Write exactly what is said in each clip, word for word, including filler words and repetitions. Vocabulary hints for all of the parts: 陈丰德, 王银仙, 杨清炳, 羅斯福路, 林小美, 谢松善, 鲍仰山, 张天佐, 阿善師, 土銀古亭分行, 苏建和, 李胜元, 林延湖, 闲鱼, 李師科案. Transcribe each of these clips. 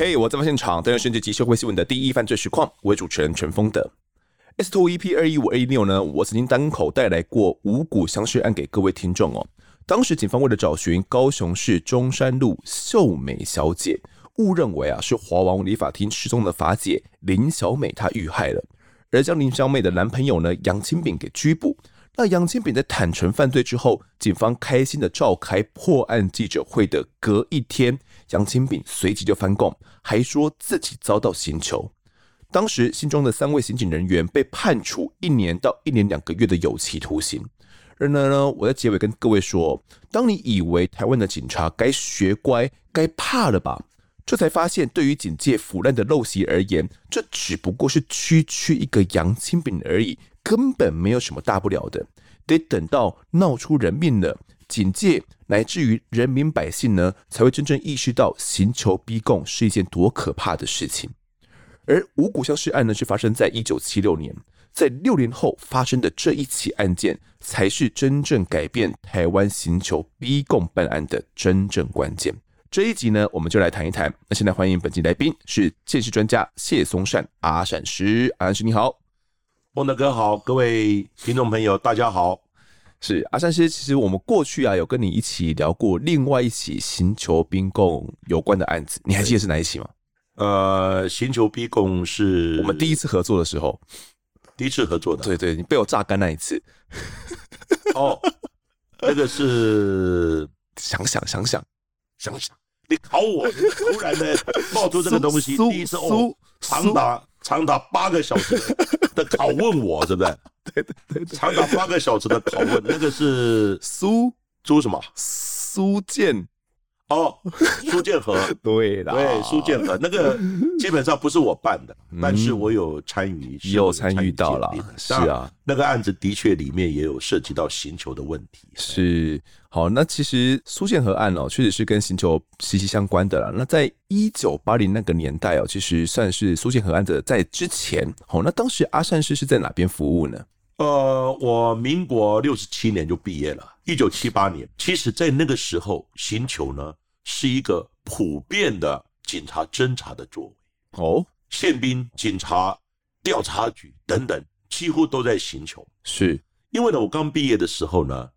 嘿、hey, 我在现场担任选举及社会新闻的第一犯罪实况，我是主持人陈丰德。S 二 E P 二一五二一六呢，我曾经单口带来过五股相尸案给各位听众哦。当时警方为了找寻高雄市中山路秀美小姐，误认为啊是华王理发厅失踪的法姐林小美她遇害了，而将林小美的男朋友呢杨清炳给拘捕。那杨清炳在坦承犯罪之后，警方开心的召开破案记者会的隔一天，杨清炳随即就翻供，还说自己遭到刑求。当时新庄的三位刑警人员被判处一年到一年两个月的有期徒刑。然而呢，我在结尾跟各位说，当你以为台湾的警察该学乖、该怕了吧，这才发现对于警界腐烂的陋习而言，这只不过是区区一个杨清炳而已，根本没有什么大不了的。得等到闹出人命了，警界乃至于人民百姓呢，才会真正意识到刑求逼供是一件多可怕的事情。而五股相尸案呢，是发生在一九七六年，在六年后发生的这一起案件，才是真正改变台湾刑求逼供办案的真正关键。这一集呢，我们就来谈一谈。那现在欢迎本集来宾是鉴识专家谢松善阿善师，阿善师你好。孟德哥好，各位听众朋友大家好。是阿善师，其实我们过去啊有跟你一起聊过另外一起刑求逼供有关的案子，你还记得是哪一起吗？呃，刑求逼供是我们第一次合作的时候，第一次合作的，对对，你被我榨干那一次。哦，那个是想想想想想想，你考我，突然的冒出这个东西，第一次哦，长达。长达八个小时的拷问我，是不是？对对 对, 對，长达八个小时的拷问，那个是苏苏什么？苏建哦，苏建和对啦，对苏建和那个基本上不是我办的，嗯、但是我有参与，有参与到了，是啊，那个案子的确里面也有涉及到刑求的问题，是。好，那其实苏建和案哦，确实是跟刑求息息相关的啦。那在一九八零那个年代哦，其实算是苏建和案的在之前。好、哦，那当时阿善师是在哪边服务呢？呃，我民国六十七年就毕业了，一九七八年。其实，在那个时候，刑求呢是一个普遍的警察侦查的作为哦，宪兵、警察、调查局等等，几乎都在刑求。是因为呢，我刚毕业的时候呢。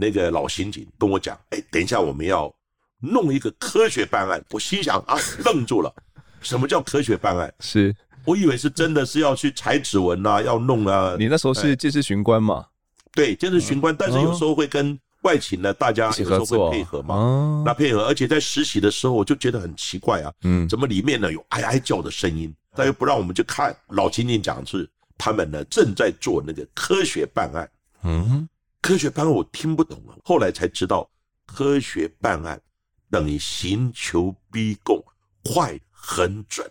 那个老刑警跟我讲，哎、欸，等一下我们要弄一个科学办案。我心想啊，愣住了，什么叫科学办案？是我以为是真的是要去采指纹啊，要弄啊。你那时候是监视巡官嘛？对，监视巡官，但是有时候会跟外勤呢，大家有时候会配合嘛。哦、那配合，而且在实习的时候我就觉得很奇怪啊，嗯，怎么里面呢有哀哀叫的声音，但又不让我们去看。老刑警讲是他们呢正在做那个科学办案，嗯。科学办案我听不懂了，后来才知道科学办案等于刑求逼供快很准。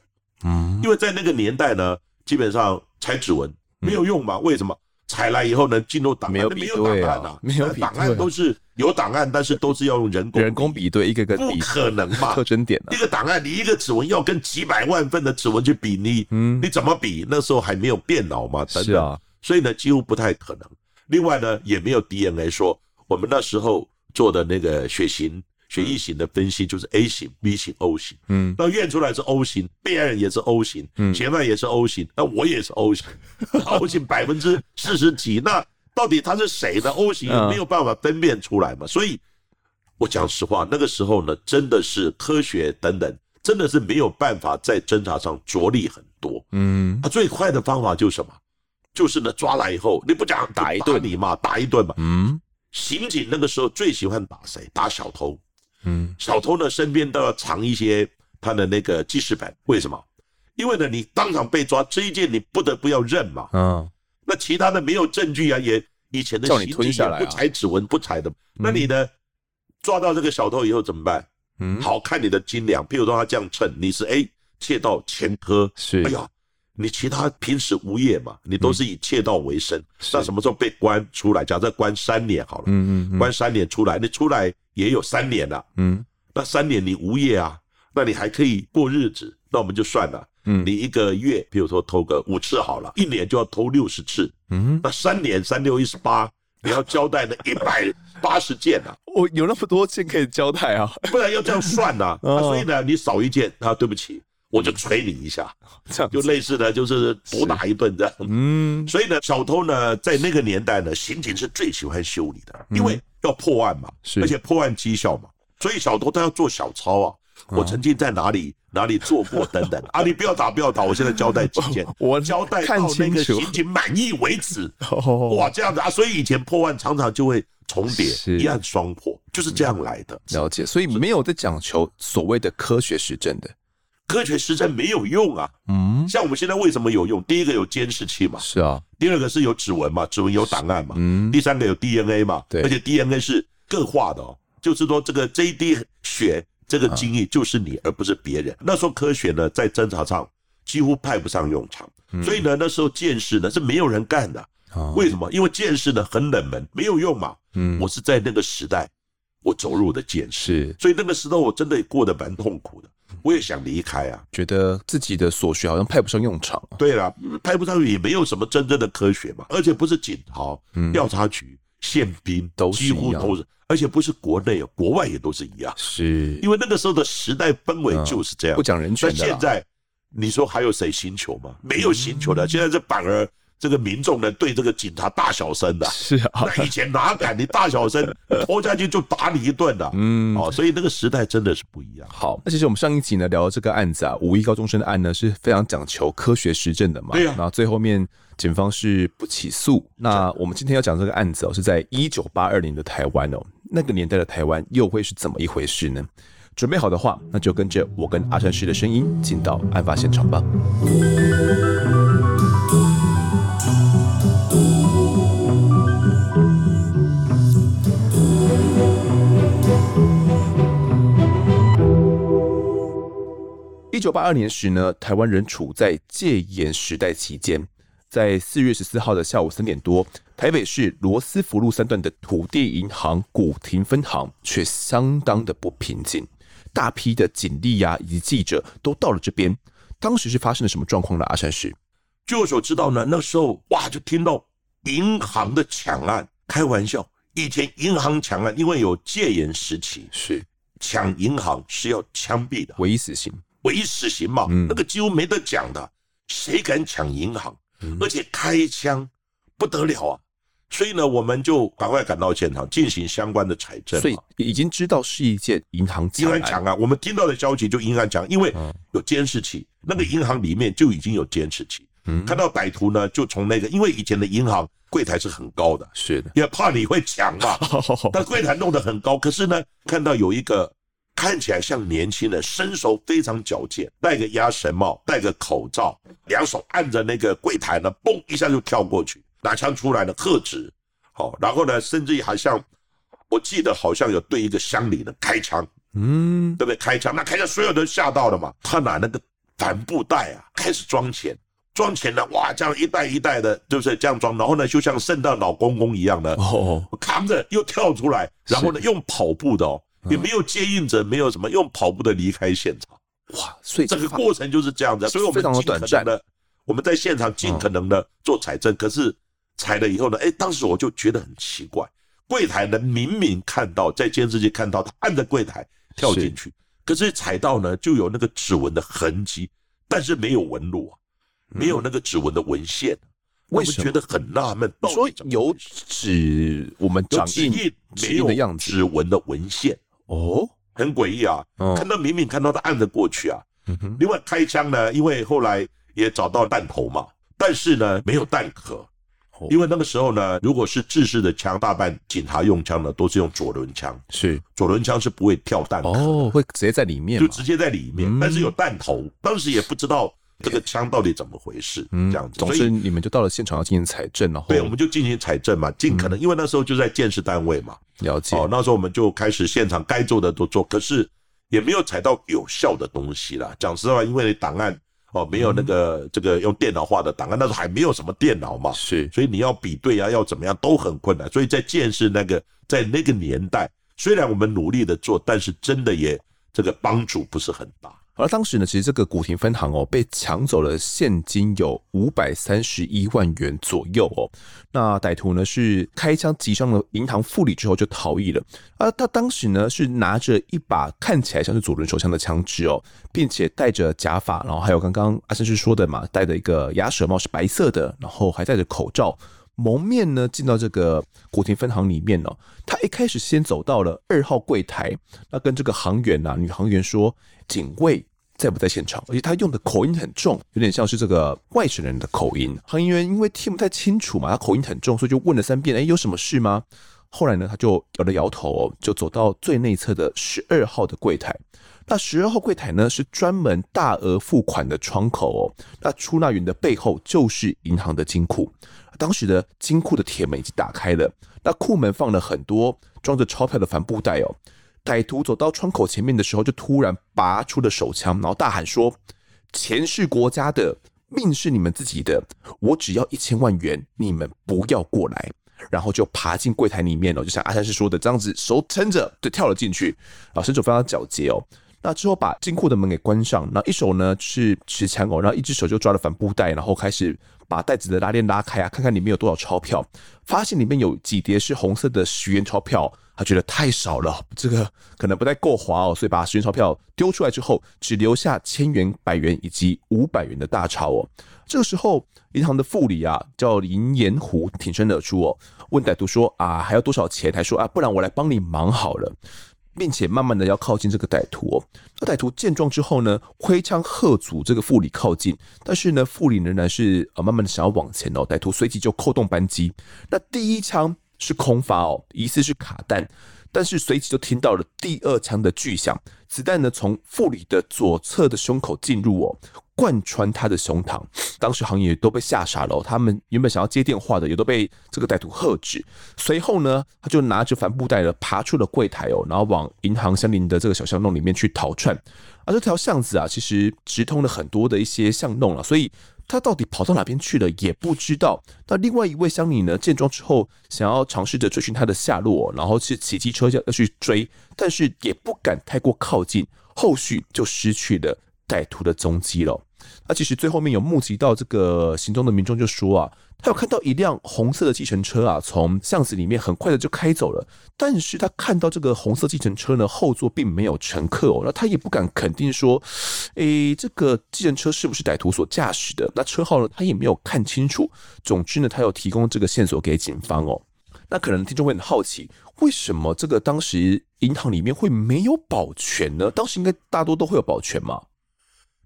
嗯，因为在那个年代呢，基本上采指纹没有用嘛、嗯、为什么？采来以后呢进入档案没有比对啊，没有比对、啊、档案都是有档案，但是都是要用人工人工比对，一个个比不可能嘛，特征点、啊、一个档案你一个指纹要跟几百万份的指纹去比，你、嗯、你怎么比？那时候还没有电脑嘛，等等，是啊，所以呢几乎不太可能。另外呢，也没有 D N A 说，我们那时候做的那个血型、血液型的分析就是 A 型、B 型、O 型，嗯，那验出来是 O 型，被害人也是 O 型，嗯，嫌犯也是 O 型，那我也是 O 型，O 型百分之四十几，那到底他是谁呢 ？O 型没有办法分辨出来嘛，所以我讲实话，那个时候呢，真的是科学等等，真的是没有办法在侦查上着力很多，嗯，啊，最快的方法就是什么？就是呢，抓来以后你不讲打一顿你嘛，打一顿嘛。嗯，刑警那个时候最喜欢打谁？打小偷。嗯，小偷呢身边都要藏一些他的那个记事本，为什么？因为呢你当场被抓这一件你不得不要认嘛。嗯，那其他的没有证据啊，也以前的刑警也不采指纹不采的、嗯。那你呢抓到这个小偷以后怎么办？嗯，好看你的斤两，譬如说他这样称你是哎窃盗前科，是，哎呀。你其他平时无业嘛，你都是以窃盗为生、嗯。那什么时候被关出来？假设关三年好了，嗯 嗯, 嗯，关三年出来，你出来也有三年了、啊，嗯，那三年你无业啊，那你还可以过日子，那我们就算了，嗯，你一个月，比如说偷个五次好了，一年就要偷六十次，嗯，那三年三六一十八，你要交代的一百八十件啊，我有那么多件可以交代啊，不然要这样算啊，啊所以呢，你少一件啊，对不起。我就捶你一下，就类似的就是毒打一顿这样。嗯，所以呢，小偷呢在那个年代呢，刑警是最喜欢修理的，因为要破案嘛，而且破案绩效嘛，所以小偷他要做小抄啊。我曾经在哪里哪里做过等等啊，你不要打不要打，我现在交代几件，我交代到那个刑警满意为止。哇，这样子啊，所以以前破案常常就会重叠，一案双破，就是这样来的。了解，所以没有在讲求所谓的科学实证的。科学实证没有用啊，嗯，像我们现在为什么有用？第一个有监视器嘛，是啊，第二个是有指纹嘛，指纹有档案嘛，嗯，第三个有 D N A 嘛，对，而且 D N A 是各化的哦，就是说这个这一滴血这个精液就是你，而不是别人。那时候科学呢，在侦查上几乎派不上用场，所以呢，那时候鉴识呢是没有人干的，为什么？因为鉴识呢很冷门，没有用嘛，嗯，我是在那个时代我走入的见识，所以那个时候我真的过得蛮痛苦的，我也想离开啊，觉得自己的所学好像派不上用场、啊、对啦，派不上也没有什么真正的科学嘛，而且不是警察、调查局、宪兵都是一样，几乎都是，而且不是国内国外也都是一样，是因为那个时候的时代氛围就是这样、嗯、不讲人权的。但现在你说还有谁寻求吗？没有寻求的、嗯、现在这反而这个民众呢对这个警察大小声的、啊，是啊，那以前哪敢你大小声拖下去就打你一顿的、啊，嗯，哦，所以那个时代真的是不一样。好，那其实我们上一集呢聊的这个案子啊，五一高中生的案呢是非常讲求科学实证的嘛，对啊，然后最后面检方是不起诉。那我们今天要讲这个案子哦，是在一九八二年的台湾哦，那个年代的台湾又会是怎么一回事呢？准备好的话，那就跟着我跟阿善师的声音进到案发现场吧。一九八二年时呢，台湾人处在戒严时代期间，在四月十四号的下午三点多，台北市罗斯福路三段的土地银行古亭分行却相当的不平静，大批的警力啊以及记者都到了这边。当时是发生了什么状况呢？阿善师，据我所知道呢，那时候哇就听到银行的抢案，开玩笑，以前银行抢案因为有戒严时期，是抢银行是要枪毙的，唯一死刑。唯一死刑嘛，那个几乎没得讲的，谁敢抢银行？而且开枪不得了啊！所以呢，我们就赶快赶到现场进行相关的采证。所以已经知道是一件银行抢案。银行抢案，我们听到的消息就银行抢，因为有监视器，那个银行里面就已经有监视器。看到歹徒呢，就从那个，因为以前的银行柜台是很高的，是的，也怕你会抢嘛。但柜台弄得很高，可是呢，看到有一个。看起来像年轻人，身手非常矫健，戴个鸭舌帽，戴个口罩，两手按着那个柜台呢，嘣一下就跳过去，拿枪出来呢喝止，好、哦，然后呢，甚至还像，我记得好像有对一个乡里的开枪，嗯，对不对？开枪，那开枪所有人吓到了嘛，他拿那个帆布袋啊，开始装钱，装钱呢，哇，这样一袋一袋的，就是这样装，然后呢，就像圣诞老公公一样呢，哦，扛着又跳出来，然后呢，用跑步的哦。也没有接应者，没有什么，用跑步的离开现场。哇，所以这个过程就是这样子，所以我们尽可能的，我们在现场尽可能的做采证。可是采了以后呢，哎，当时我就觉得很奇怪，柜台呢明明看到，在监视器看到他按着柜台跳进去，可是采到呢就有那个指纹的痕迹，但是没有纹路啊，没有那个指纹的文献。我们觉得很纳闷，说有指我们掌印没有指纹的文献。哦，很诡异啊！哦、看到明明看到他按着过去啊。嗯、另外开枪呢，因为后来也找到弹头嘛，但是呢没有弹壳，哦、因为那个时候呢，如果是制式的枪，大半警察用枪呢都是用左轮枪，是左轮枪是不会跳弹壳，哦，会直接在里面，就直接在里面，嗯、但是有弹头，当时也不知道这个枪到底怎么回事，嗯、这样子。总之你们就到了现场要进行采证了，对，我们就进行采证嘛，尽可能，嗯、因为那时候就在鉴识单位嘛。了解，哦，那时候我们就开始现场该做的都做，可是也没有采到有效的东西啦。讲实话，因为档案哦没有那个、嗯、这个用电脑化的档案，那时候还没有什么电脑嘛，是，所以你要比对啊，要怎么样都很困难。所以在鉴识那个在那个年代，虽然我们努力的做，但是真的也这个帮助不是很大。而当时呢，其实这个古亭分行哦，被抢走了现金有五百三十一万元左右哦。那歹徒呢是开枪击伤了银行副理之后就逃逸了。而他当时呢是拿着一把看起来像是左轮手枪的枪支哦，并且戴着假发，然后还有刚刚阿生是说的嘛，戴着一个鸭舌帽是白色的，然后还戴着口罩。蒙面呢进到这个古亭分行里面哦，他一开始先走到了二号柜台，那跟这个行员啊女行员说警卫在不在现场，而且他用的口音很重，有点像是这个外省人的口音。行员因为听不太清楚嘛，他口音很重，所以就问了三遍，哎，有什么事吗？后来呢，他就摇了摇头哦，就走到最内侧的十二号的柜台。那十二号柜台呢，是专门大额付款的窗口哦。那出纳员的背后就是银行的金库。当时的金库的铁门已经打开了，那库门放了很多装着钞票的帆布袋哦。歹徒走到窗口前面的时候，就突然拔出了手枪，然后大喊说：“钱是国家的，命是你们自己的，我只要一千万元，你们不要过来。”然后就爬进柜台里面了，就像阿三师说的这样子，手撑着就跳了进去，啊，身手非常皎洁哦。那之后把金库的门给关上，那一手呢是持枪哦，然后一只手就抓了帆布袋，然后开始把袋子的拉链拉开啊，看看里面有多少钞票，发现里面有几叠是红色的十元钞票，他觉得太少了，这个可能不太够花哦，所以把十元钞票丢出来之后，只留下千元、百元以及五百元的大钞哦。这个时候，银行的副理啊叫林延湖挺身而出哦，问歹徒说啊还要多少钱？还说啊不然我来帮你忙好了。并且慢慢的要靠近这个歹徒哦，那歹徒见状之后呢，挥枪喝阻这个副理靠近，但是呢，副理仍然是、呃、慢慢的想要往前哦，歹徒随即就扣动扳机，那第一枪是空发哦，疑似是卡弹，但是随即就听到了第二枪的巨响，子弹呢从副理的左侧的胸口进入哦，贯穿他的胸膛，当时行员都被吓傻了、哦，他们原本想要接电话的也都被这个歹徒喝止。随后呢，他就拿着帆布袋了爬出了柜台哦，然后往银行相邻的这个小巷弄里面去逃窜。而、啊、这条巷子啊，其实直通了很多的一些巷弄了，所以他到底跑到哪边去了也不知道。那另外一位乡里呢，见状之后想要尝试着追寻他的下落、哦，然后是骑机车要去追，但是也不敢太过靠近，后续就失去了歹徒的踪迹了。那其实最后面有目击到这个行踪的民众就说啊，他有看到一辆红色的计程车啊，从巷子里面很快的就开走了，但是他看到这个红色计程车呢，后座并没有乘客哦，那他也不敢肯定说，诶，这个计程车是不是歹徒所驾驶的？那车号呢，他也没有看清楚。总之呢，他有提供这个线索给警方哦。那可能听众会很好奇，为什么这个当时银行里面会没有保全呢？当时应该大多都会有保全嘛。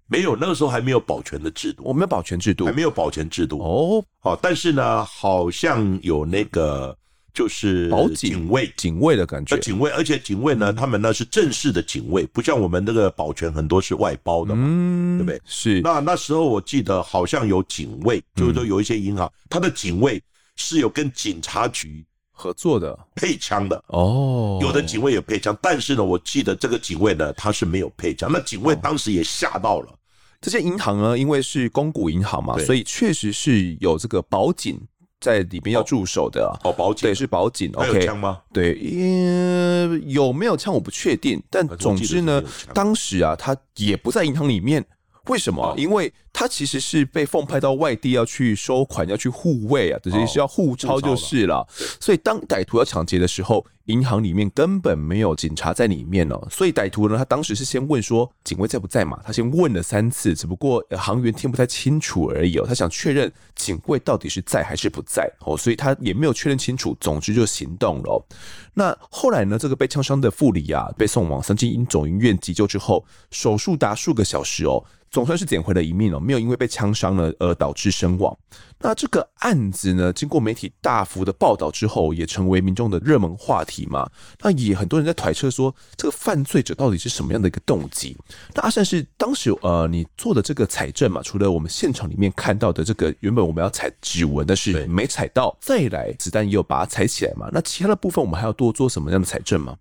没有，那个时候还没有保全的制度。我没有保全制度，还没有保全制度哦。好，但是呢，好像有那个就是保警卫，警卫的感觉。警卫，而且警卫呢，他们呢是正式的警卫，不像我们那个保全很多是外包的嘛，嗯、对不对？是。那那时候我记得好像有警卫，就是说有一些银行，他、嗯、的警卫是有跟警察局合作的，配枪的哦，有的警卫有配枪，但是呢，我记得这个警卫呢，他是没有配枪。那警卫当时也吓到了。这些银行呢，因为是公股银行嘛，所以确实是有这个保警在里面要驻守的、啊、哦, 哦，保警对是保警。还有枪吗？ Okay, 对，有没有枪我不确定，但总之呢，当时啊，他也不在银行里面。为什么、啊？因为他其实是被奉派到外地要去收款、要去护卫啊，等于是要护钞就是了。所以当歹徒要抢劫的时候，银行里面根本没有警察在里面哦、喔。所以歹徒呢，他当时是先问说警卫在不在嘛？他先问了三次，只不过行员听不太清楚而已哦、喔。他想确认警卫到底是在还是不在哦、喔，所以他也没有确认清楚。总之就行动了、喔。那后来呢，这个被枪伤的副理啊，被送往三金总医院急救之后，手术达数个小时哦、喔。总算是捡回了一命哦，没有因为被枪伤了而导致身亡。那这个案子呢，经过媒体大幅的报道之后，也成为民众的热门话题嘛。那也很多人在揣测说，这个犯罪者到底是什么样的一个动机？那阿善是当时呃，你做的这个采证嘛，除了我们现场里面看到的这个原本我们要采指纹，但是没采到，再来子弹也有把它采起来嘛。那其他的部分我们还要多做什么样的采证吗？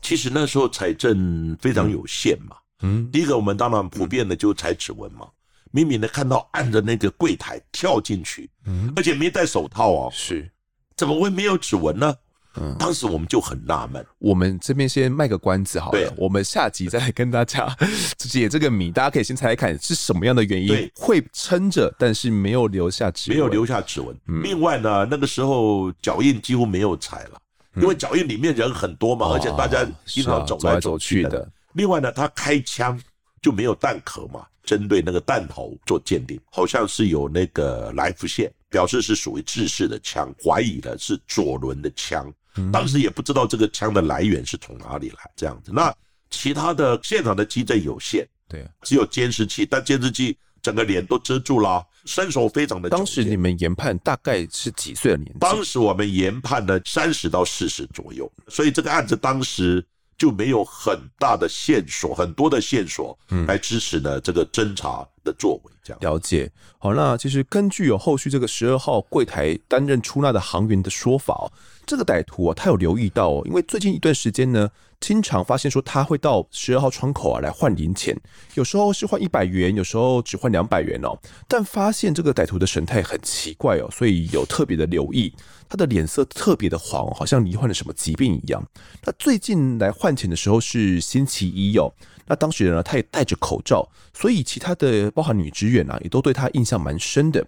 其实那时候采证非常有限嘛。嗯嗯，第一个我们当然普遍的就采指纹嘛，明明的看到按着那个柜台跳进去，嗯，而且没戴手套哦，是，怎么会没有指纹呢？嗯，当时我们就很纳闷。我们这边先卖个关子好了，我们下集再来跟大家解这个谜，大家可以先猜猜看是什么样的原因会撑着，但是没有留下指纹，没有留下指纹。嗯、另外呢，那个时候脚印几乎没有踩了，因为脚印里面人很多嘛，嗯、而且大家经常走来走去的。哦啊、走走去的另外呢，他开枪就没有弹壳嘛，针对那个弹头做鉴定，好像是有那个来福线，表示是属于制式的枪，怀疑的是左轮的枪。当时也不知道这个枪的来源是从哪里来，这样子。那其他的现场的基证有限，对，只有监视器，但监视器整个脸都遮住了，身手非常的。当时你们研判大概是几岁的年纪？当时我们研判了三十到四十左右，所以这个案子当时就没有很大的线索，很多的线索来支持呢这个侦查的作为。这样了解。好，那其实根据有后续这个十二号柜台担任出纳的航员的说法、哦。这个歹徒啊，他有留意到哦，因为最近一段时间呢，经常发现说他会到十二号窗口啊来换零钱，有时候是换一百元，有时候只换两百元哦。但发现这个歹徒的神态很奇怪哦，所以有特别的留意，他的脸色特别的黄，好像罹患了什么疾病一样。那最近来换钱的时候是星期一哦，那当时呢他也戴着口罩，所以其他的包含女职员啊，也都对他印象蛮深的。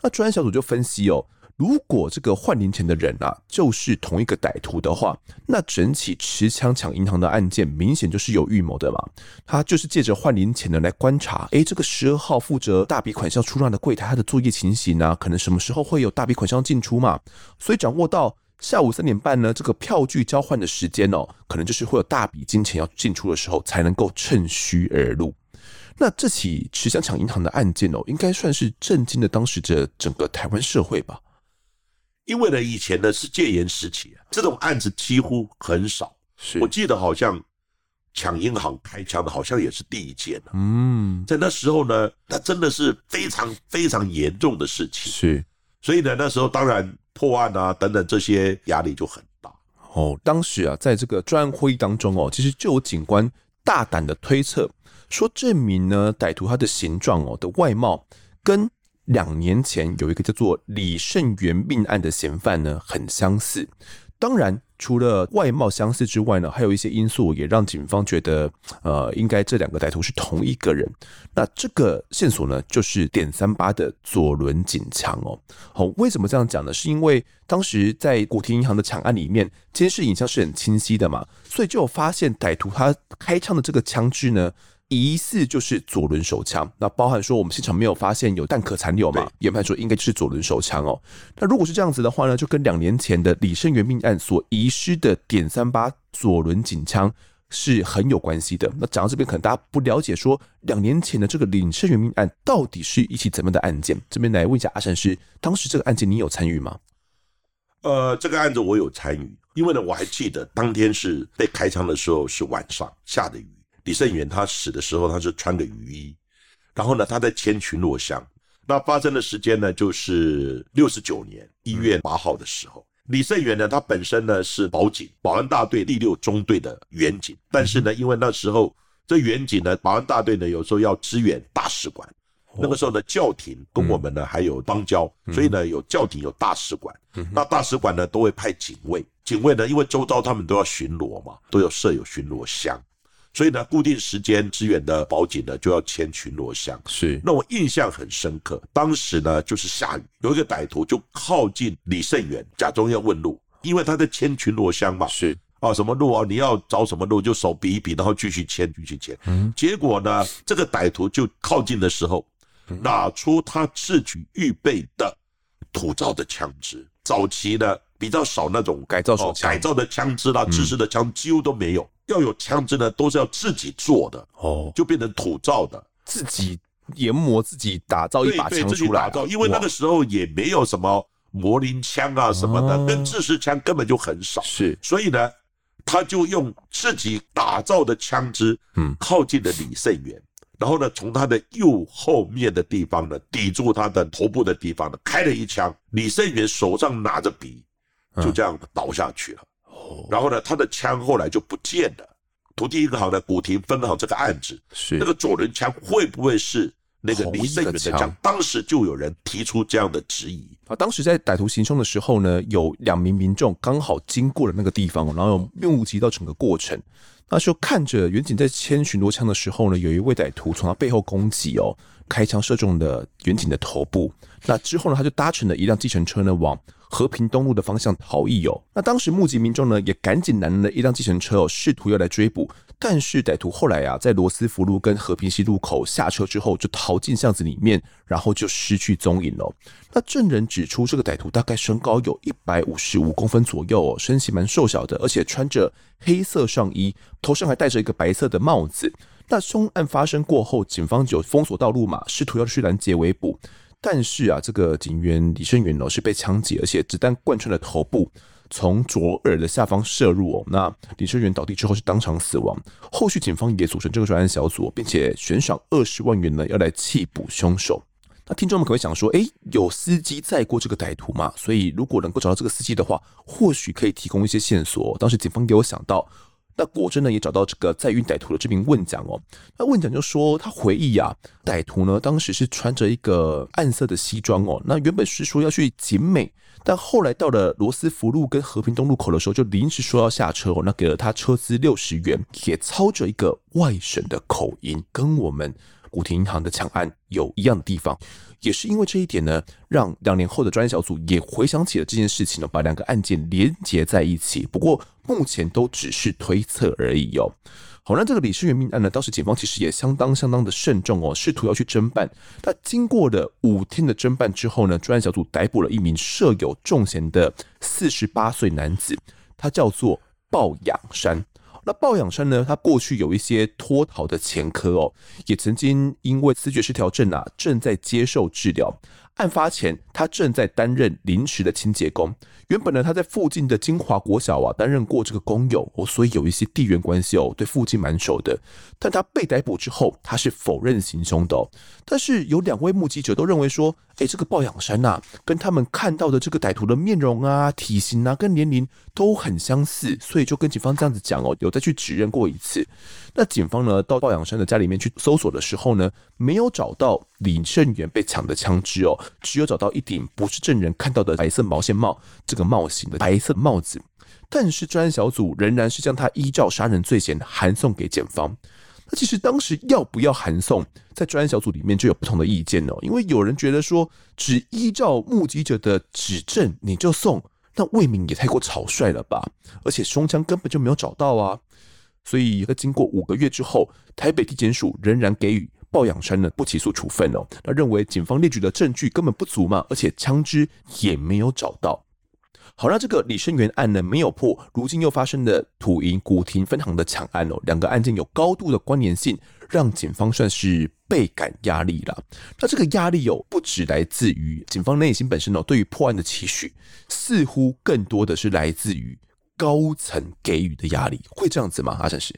那专案小组就分析哦。如果这个换零钱的人啊，就是同一个歹徒的话，那整起持枪抢银行的案件明显就是有预谋的嘛。他就是借着换零钱的来观察，哎、欸，这个十二号负责大笔款项出纳的柜台，他的作业情形啊，可能什么时候会有大笔款项进出嘛，所以掌握到。下午三点半呢，这个票据交换的时间哦，可能就是会有大笔金钱要进出的时候，才能够趁虚而入。那这起持枪抢银行的案件哦，应该算是震惊了当时的整个台湾社会吧。因为呢，以前呢是戒严时期，这种案子几乎很少。我记得好像抢银行开枪的，好像也是第一件、啊。嗯，在那时候呢，那真的是非常非常严重的事情。是，所以呢，那时候当然。破案啊，等等，这些压力就很大哦。当时啊，在这个专案会议当中哦，其实就有警官大胆的推测说，这名呢歹徒他的形状哦的外貌，跟两年前有一个叫做李胜元命案的嫌犯呢很相似。当然，除了外貌相似之外呢，还有一些因素也让警方觉得，呃，应该这两个歹徒是同一个人。那这个线索呢，就是点三八的左轮警强哦。好、哦，为什么这样讲呢？是因为当时在古亭银行的抢案里面，监视影像是很清晰的嘛，所以就有发现歹徒他开枪的这个枪支呢。疑似就是左轮手枪，那包含说我们现场没有发现有弹壳残留嘛，研判说应该就是左轮手枪哦。那如果是这样子的话呢，就跟两年前的李胜元命案所遗失的点三八左轮警枪是很有关系的。那讲到这边，可能大家不了解说两年前的这个李胜元命案到底是一起怎么样的案件？这边来问一下阿善师，当时这个案件你有参与吗？呃，这个案子我有参与，因为呢我还记得当天是被开枪的时候是晚上，下的雨。李胜元他死的时候，他是穿个雨衣，然后呢，他在千群落乡。那发生的时间呢，就是六十九年一月八号的时候。李胜元呢，他本身呢是保警，保安大队第六中队的员警，但是呢，因为那时候这员警呢，保安大队呢有时候要支援大使馆，那个时候呢，教廷跟我们呢还有邦交，所以呢有教廷有大使馆，那大使馆呢都会派警卫，警卫呢因为周遭他们都要巡逻嘛，都有设有巡逻箱。所以呢，固定时间支援的保警呢就要迁巡逻箱。是，那我印象很深刻，当时呢就是下雨，有一个歹徒就靠近李胜元，假装要问路，因为他在迁巡逻箱嘛。是啊，什么路啊？你要找什么路？就手比一比，然后继续迁，继续迁。嗯。结果呢，这个歹徒就靠近的时候，拿出他自己预备的土造的枪支。早期呢比较少那种改造手枪、哦、改造的枪支啦，制式的枪几乎都没有。嗯，要有枪支呢都是要自己做的哦，就变成土造的，自己研磨自己打造一把枪出来，因为那个时候也没有什么模棱枪啊什么的、啊、跟制式枪根本就很少，是，所以呢他就用自己打造的枪支靠近了李胜元、嗯、然后呢从他的右后面的地方呢抵住他的头部的地方呢开了一枪，李胜元手上拿着笔就这样倒下去了、嗯，然后呢，他的枪后来就不见了。土地银行的古亭分行这个案子，那个左轮枪会不会是那个离甚远的墙，当时就有人提出这样的质疑。啊，当时在歹徒行凶的时候呢，有两名民众刚好经过了那个地方，然后目击到整个过程。那时候看着远景在牵巡逻枪的时候呢，有一位歹徒从他背后攻击哦，开枪射中了远景的头部。那之后呢，他就搭乘了一辆计程车呢，往和平东路的方向逃逸哦。那当时目击民众呢，也赶紧拦了一辆计程车哦，试图要来追捕。但是歹徒后来啊，在罗斯福路跟和平西路口下车之后，就逃进巷子里面，然后就失去踪影了。那证人指出，这个歹徒大概身高有一百五十五公分左右，身形蛮瘦小的，而且穿着黑色上衣，头上还戴着一个白色的帽子。那凶案发生过后，警方就封锁道路嘛，试图要去拦截围捕。但是啊，这个警员李胜元哦是被枪击，而且子弹贯穿了头部，从左耳的下方射入哦。那李胜元倒地之后是当场死亡。后续警方也组成这个专案小组，并且悬赏二十万元呢，要来缉捕凶手。那听众们可能会想说，哎、欸，有司机载过这个歹徒吗？所以如果能够找到这个司机的话，或许可以提供一些线索。当时警方也有想到。那果真呢，也找到这个载运歹徒的这名问讲哦。那问讲就说，他回忆啊，歹徒呢当时是穿着一个暗色的西装哦。那原本是说要去景美，但后来到了罗斯福路跟和平东路口的时候，就临时说要下车哦。那给了他车资六十元，也操着一个外省的口音，跟我们古亭银行的抢案有一样的地方。也是因为这一点呢，让两年后的专案小组也回想起了这件事情，把两个案件连结在一起。不过目前都只是推测而已哦。好，那这个李胜元命案呢，当时警方其实也相当相当的慎重哦，试图要去侦办。那经过了五天的侦办之后呢，专案小组逮捕了一名设有重嫌的四十八岁男子，他叫做鲍仰山。那鲍仰山呢，他过去有一些脱逃的前科哦，也曾经因为思觉失调症啊，正在接受治疗。案发前，他正在担任临时的清洁工。原本呢，他在附近的金华国小啊，担任过这个工友哦，所以有一些地缘关系哦，对附近蛮熟的。但他被逮捕之后，他是否认行凶的哦。但是有两位目击者都认为说，哎，这个鲍仰山啊，跟他们看到的这个歹徒的面容啊、体型啊、跟年龄都很相似，所以就跟警方这样子讲哦，有再去指认过一次。那警方呢，到鲍仰山的家里面去搜索的时候呢，没有找到李胜元被抢的枪支哦。只有找到一顶不是证人看到的白色毛线帽，这个帽型的白色帽子，但是专案小组仍然是将他依照杀人罪嫌函送给检方。那其实当时要不要函送，在专案小组里面就有不同的意见哦，因为有人觉得说，只依照目击者的指证你就送，那未免也太过草率了吧，而且凶枪根本就没有找到啊。所以在经过五个月之后，台北地检署仍然给予鲍仰山呢不起诉处分哦，那认为警方列举的证据根本不足嘛，而且枪支也没有找到。好，那这个李胜元案呢没有破，如今又发生了土银古亭分行的抢案哦，两个案件有高度的关联性，让警方算是倍感压力啦。那这个压力哦，不只来自于警方内心本身哦对于破案的期许，似乎更多的是来自于高层给予的压力，会这样子吗？阿善师？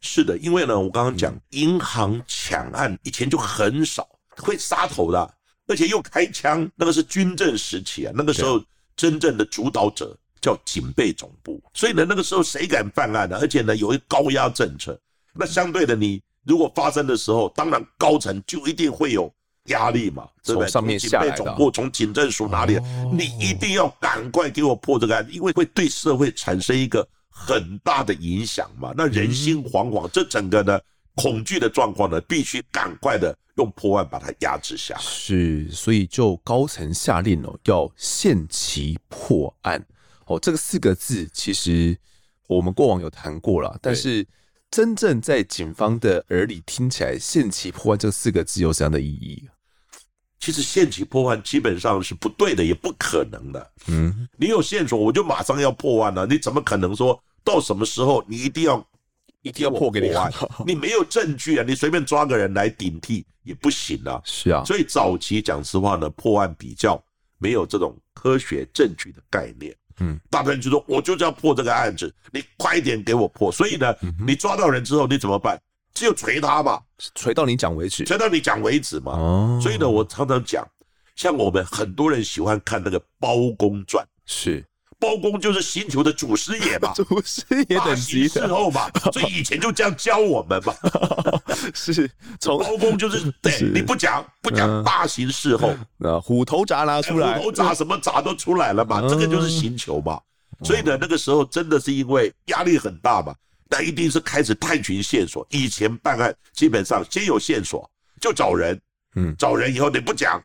是的，因为呢，我刚刚讲银行抢案以前就很少会杀头的、啊，而且又开枪，那个是军政时期啊，那个时候真正的主导者叫警备总部，所以呢，那个时候谁敢犯案呢、啊？而且呢，有一高压政策，那相对的，你如果发生的时候，当然高层就一定会有压力嘛，对不对？从上面下来的，警备总部从警政署哪里、哦，你一定要赶快给我破这个案，因为会对社会产生一个很大的影响嘛，那人心惶惶，这整个呢恐惧的状况呢，必须赶快的用破案把它压制下来。是，所以就高层下令哦，要限期破案哦。这个四个字其实我们过往有谈过了，但是真正在警方的耳里听起来，限期破案这四个字有什么样的意义？其实限期破案基本上是不对的，也不可能的。嗯，你有线索我就马上要破案了，你怎么可能说？到什么时候你一定要一定要破给你看？你没有证据啊，你随便抓个人来顶替也不行啊。是啊，所以早期讲实话呢，破案比较没有这种科学证据的概念。嗯，大部分就说我就是要破这个案子，你快点给我破。所以呢，你抓到人之后你怎么办？只有锤他嘛，锤到你讲为止，锤到你讲为止嘛。哦，所以呢，我常常讲，像我们很多人喜欢看那个包公传，是。包公就是星球的祖师爷嘛，祖师爷等级的，大行侍候嘛，所以以前就这样教我们嘛。是，从包公就是对，是你不讲不讲大行侍候，呃，虎头铡拿出来，虎头铡什么铡都出来了嘛，嗯、这个就是星球嘛。所以呢，那个时候真的是因为压力很大嘛，那一定是开始探寻线索。以前办案基本上先有线索就找人，嗯，找人以后你不讲。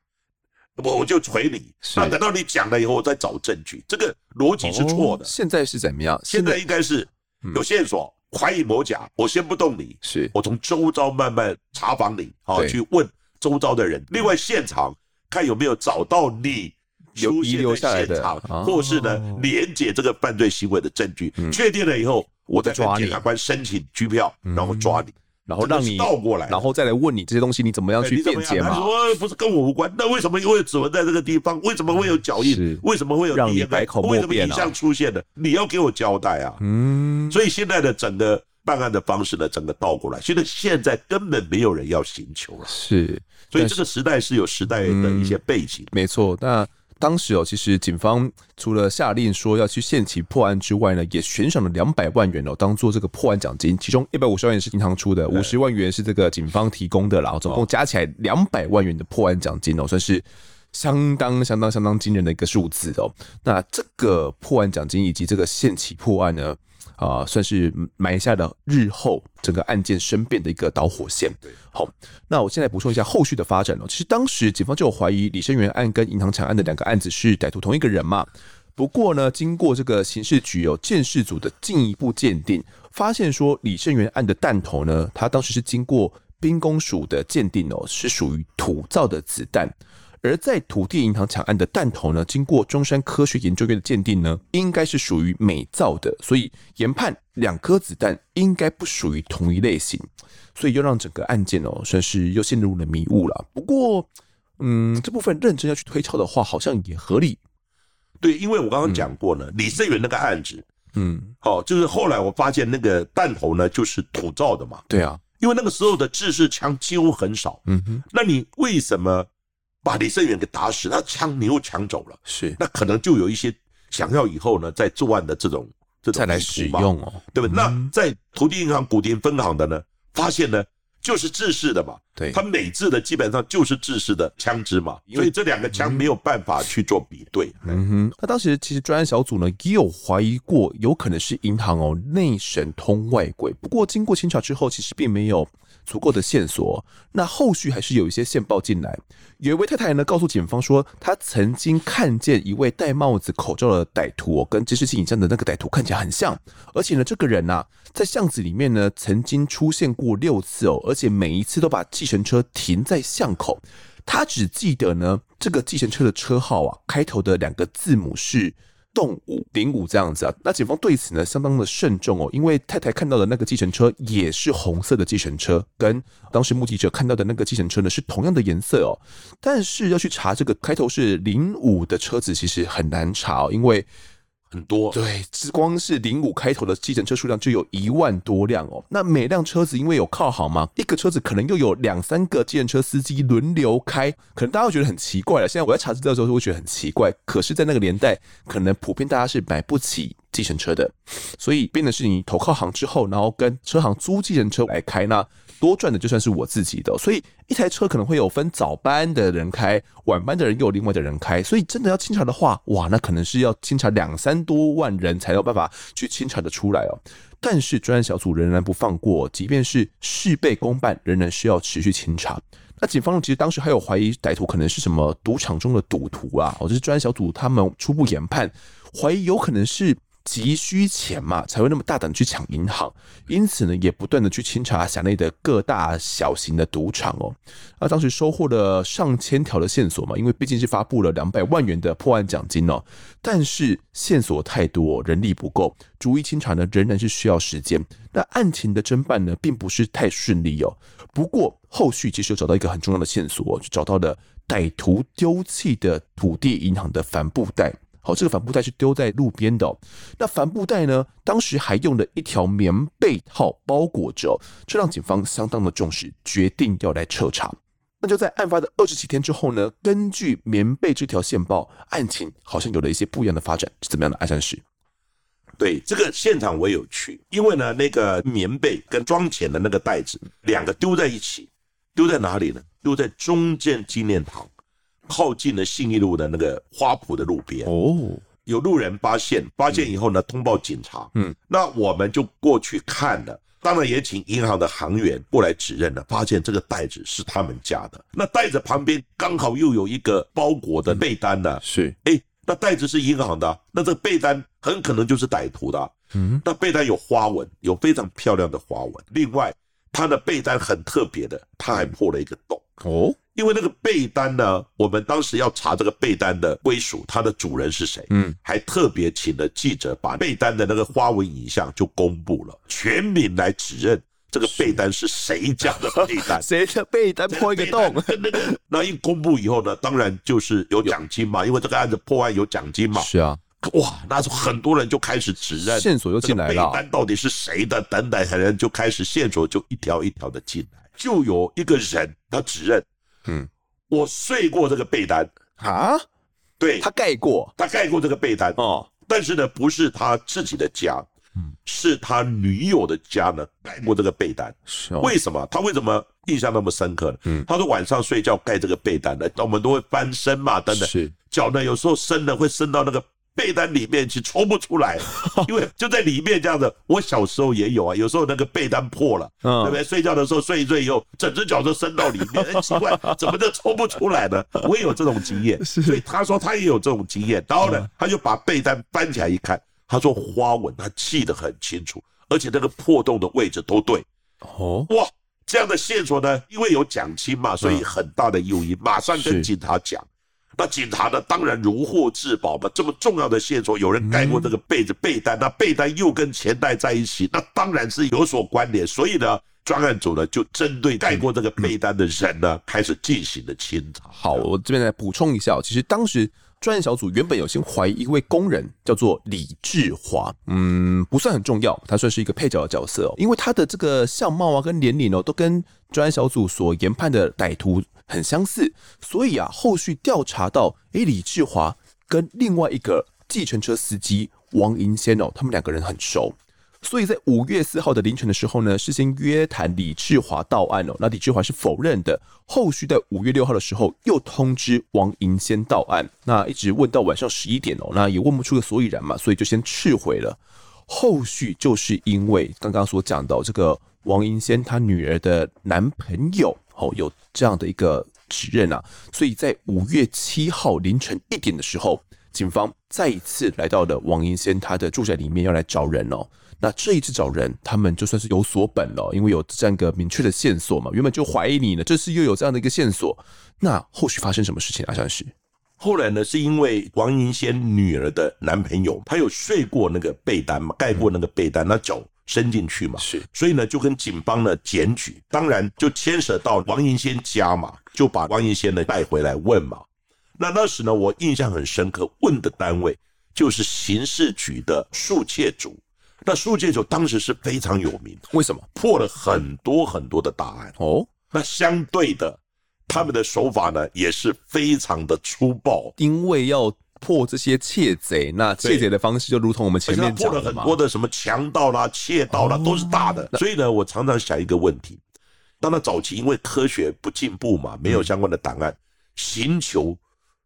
我就锤你，那等到你讲了以后，我再找证据，这个逻辑是错的、哦。现在是怎么样？现在应该是有线索，怀疑某甲，我先不动你，是我从周遭慢慢查访你，好、啊、去问周遭的人。另外现场看有没有找到你出现的现场，哦、或是呢连结这个犯罪行为的证据，确、嗯、定了以后，我再跟检察官申请拘票，嗯、然后抓你。然后让你倒过来，然后再来问你这些东西你怎么样去辩解嘛？他说不是跟我无关，那为什么会有指纹在这个地方？为什么会有脚印？为什么会有 D N A？ 让你百口莫辩啊！为什么影像出现的？你要给我交代啊！嗯，所以现在的整个办案的方式呢，整个倒过来，现在现在根本没有人要刑求了。是，所以这个时代是有时代的一些背景、嗯。没错，那当时哦，其实警方除了下令说要去限期破案之外呢，也悬赏了两百万元哦，当做这个破案奖金，其中一百五十万元是银行出的，五十万元是这个警方提供的啦，总共加起来两百万元的破案奖金哦，算是相当相当相当惊人的一个数字哦。那这个破案奖金以及这个限期破案呢？呃、算是埋下了日后整个案件申辩的一个导火线。好，那我现在补充一下后续的发展、喔、其实当时警方就有怀疑李生源案跟银行抢案的两个案子是歹徒同一个人嘛。不过呢，经过这个刑事局有鉴识组的进一步鉴定，发现说李生源案的弹头呢，他当时是经过兵工署的鉴定哦、喔，是属于土造的子弹。而在土地银行抢案的弹头呢，经过中山科学研究院的鉴定呢，应该是属于美造的，所以研判两颗子弹应该不属于同一类型，所以又让整个案件哦，算是又陷入了迷雾了。不过，嗯，这部分认真要去推敲的话，好像也合理。对，因为我刚刚讲过呢，嗯、李胜元那个案子，嗯，哦，就是后来我发现那个弹头呢，就是土造的嘛。对啊，因为那个时候的制式枪几乎很少。嗯哼，那你为什么？把李胜元给打死，那枪你又抢走了，是那可能就有一些想要以后呢再作案的这种这种再来使用哦，对不对？嗯、那在土地银行古亭分行的呢，发现呢就是制式的嘛，对，它每制的基本上就是制式的枪支嘛，所以这两个枪没有办法去做比对。嗯哼，那当时其实专案小组呢也有怀疑过，有可能是银行哦内神通外鬼，不过经过清查之后，其实并没有足够的线索，那后续还是有一些线报进来。有一位太太呢告诉警方说，她曾经看见一位戴帽子口罩的歹徒、哦、跟监视器影像的那个歹徒看起来很像，而且呢，这个人啊在巷子里面呢曾经出现过六次哦，而且每一次都把计程车停在巷口。她只记得呢这个计程车的车号啊开头的两个字母是动五零五这样子啊，那警方对此呢相当的慎重哦，因为太太看到的那个计程车也是红色的计程车，跟当时目击者看到的那个计程车呢是同样的颜色哦。但是要去查这个开头是零五的车子，其实很难查哦，因为很多，对，光是零五开头的计程车数量就有一万多辆哦。那每辆车子因为有靠行嘛，一个车子可能又有两三个计程车司机轮流开，可能大家会觉得很奇怪了。现在我在查资料的时候会觉得很奇怪，可是，在那个年代，可能普遍大家是买不起计程车的，所以变成是你投靠行之后，然后跟车行租计程车来开那。多赚的就算是我自己的、哦，所以一台车可能会有分早班的人开，晚班的人又有另外的人开，所以真的要清查的话，哇，那可能是要清查两三多万人才有办法去清查的出来哦。但是专案小组仍然不放过，即便是事倍功半，仍然是要持续清查。那警方其实当时还有怀疑歹徒可能是什么赌场中的赌徒啊，哦，这是专案小组他们初步研判，怀疑有可能是。急需钱嘛，才会那么大胆去抢银行，因此呢，也不断的去清查辖内的各大小型的赌场哦。那、啊、当时收获了上千条的线索嘛，因为毕竟是发布了两百万元的破案奖金哦。但是线索太多、哦，人力不够，逐一清查呢，仍然是需要时间。那案情的侦办呢，并不是太顺利哦。不过后续其实有找到一个很重要的线索、哦，就找到了歹徒丢弃的土地银行的帆布袋。好，这个帆布袋是丢在路边的、哦。那帆布袋呢？当时还用了一条棉被套包裹着、哦，这让警方相当的重视，决定要来彻查。那就在案发的二十几天之后呢，根据棉被这条线报，案情好像有了一些不一样的发展，是怎么样的？阿善师，对，这个现场我有去，因为呢那个棉被跟装钱的那个袋子两个丢在一起，丢在哪里呢？丢在中正纪念堂靠近了信义路的那个花圃的路边哦。有路人发现，发现以后呢通报警察，嗯，那我们就过去看了，当然也请银行的行员过来指认了，发现这个袋子是他们家的。那袋子旁边刚好又有一个包裹的被单呢、啊嗯，是，哎，那袋子是银行的、啊，那这个被单很可能就是歹徒的、啊，嗯，那被单有花纹，有非常漂亮的花纹。另外，他的被单很特别的，他还破了一个洞哦。因为那个被单呢，我们当时要查这个被单的归属，它的主人是谁，嗯，还特别请了记者把被单的那个花纹影像就公布了，全民来指认这个被单是谁家的被单，谁的被单破一个洞。那一公布以后呢，当然就是有奖金嘛，因为这个案子破案有奖金嘛，是啊，哇，那时候很多人就开始指认，线索又进来了，这个被单到底是谁的等等，人就开始线索就一条一条的进来，就有一个人他指认。嗯，我睡过这个被单啊，对，他盖过，他盖过这个被单哦，但是呢，不是他自己的家，嗯，是他女友的家呢盖过这个被单。是、哦，为什么他为什么印象那么深刻呢？嗯，他说晚上睡觉盖这个被单呢，我们都会翻身嘛，等等，是，脚呢有时候伸呢会伸到那个被单里面去，抽不出来，因为就在里面这样子。我小时候也有啊，有时候那个被单破了，嗯、对不对？睡觉的时候睡一睡以后，整只脚就伸到里面，哎、奇怪，怎么就抽不出来呢？我也有这种经验，所以他说他也有这种经验。然后呢，他就把被单搬起来一看，他说花纹他记得很清楚，而且那个破洞的位置都对。哦，哇，这样的线索呢，因为有奖金嘛，所以很大的诱因，马上跟警察讲。那警察呢？当然如获至宝嘛，这么重要的线索，有人盖过这个被子被单，那被单又跟钱袋在一起，那当然是有所关联。所以呢，专案组呢就针对盖过这个被单的人呢，开始进行了清查。好，我这边来补充一下，其实当时专案小组原本有先怀疑一位工人叫做李志华，嗯，不算很重要，他算是一个配角的角色、哦、因为他的这个相貌啊跟年龄哦，都跟专案小组所研判的歹徒很相似，所以啊，后续调查到，哎，李志华跟另外一个计程车司机王银仙哦，他们两个人很熟。所以在五月四号的凌晨的时候呢，事先约谈李志华到案哦，那李志华是否认的。后续在五月六号的时候又通知王银仙到案，那一直问到晚上十一点哦，那也问不出个所以然嘛，所以就先撤回了。后续就是因为刚刚所讲到这个王银仙她女儿的男朋友哦，有这样的一个指认啊，所以在五月七号凌晨一点的时候，警方再一次来到了王银仙她的住宅里面，要来找人哦。那这一次找人，他们就算是有所本了，因为有这样一个明确的线索嘛，原本就怀疑你呢，这次又有这样的一个线索，那后续发生什么事情啊？像是后来呢，是因为王银仙女儿的男朋友，他有睡过那个被单嘛，盖过那个被单，那脚伸进去嘛，是，所以呢就跟警方呢检举，当然就牵涉到王银仙家嘛，就把王银仙呢带回来问嘛。那那时呢，我印象很深刻，问的单位就是刑事局的速窃组。那速窃组当时是非常有名，为什么？破了很多很多的大案哦。那相对的，他们的手法呢也是非常的粗暴，因为要破这些窃贼，那窃贼的方式就如同我们前面讲的嘛，破了很多的什么强盗啦、窃盗啦、哦，都是大的。所以呢，我常常想一个问题：当然早期因为科学不进步嘛，没有相关的档案，刑求。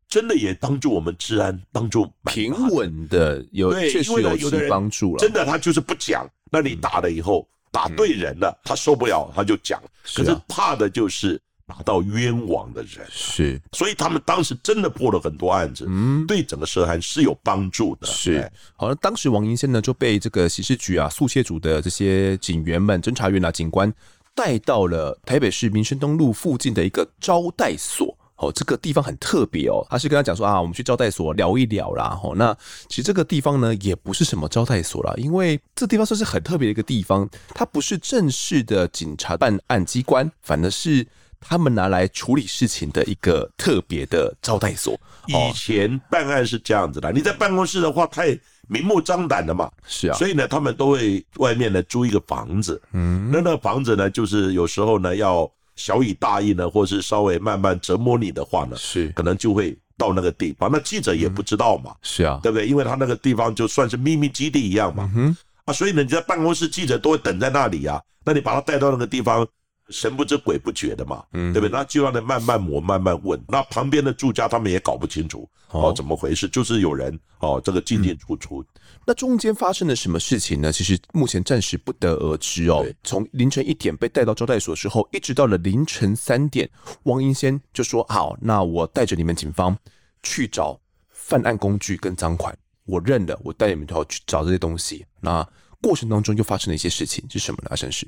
真的也当作我们治安当作平稳的，有确实有些帮助了。真的他就是不讲，那你打了以后、嗯、打对人了，他受不了他就讲、啊。可是怕的就是打到冤枉的人。是，所以他们当时真的破了很多案子，嗯，对整个社会是有帮助的。是，好，那当时王银仙呢就被这个刑事局啊、速窃组的这些警员们、侦查员啊、警官带到了台北市民生东路附近的一个招待所。哦，这个地方很特别哦，他是跟他讲说啊，我们去招待所聊一聊啦。哦，那其实这个地方呢，也不是什么招待所啦，因为这地方算是很特别的一个地方，它不是正式的警察办案机关，反而是他们拿来处理事情的一个特别的招待所。以前办案是这样子的，你在办公室的话太明目张胆的嘛，是啊，所以呢，他们都会外面呢租一个房子，嗯，那那个房子呢，就是有时候呢要。小以大意呢，或是稍微慢慢折磨你的话呢，是可能就会到那个地方。那记者也不知道嘛，嗯、是啊，对不对？因为他那个地方就算是秘密基地一样嘛，嗯、啊，所以呢，你在办公室记者都会等在那里啊，那你把他带到那个地方，神不知鬼不觉的嘛，嗯、对不对？那就让他慢慢磨，慢慢问。那旁边的住家他们也搞不清楚哦，怎么回事？就是有人哦，这个进进出出。嗯，那中间发生了什么事情呢？其实目前暂时不得而知哦。从凌晨一点被带到招待所之后，一直到了凌晨三点，汪英先就说：“好，那我带着你们警方去找犯案工具跟赃款，我认了，我带你们去找这些东西。”那过程当中又发生了一些事情，是什么呢？阿善师，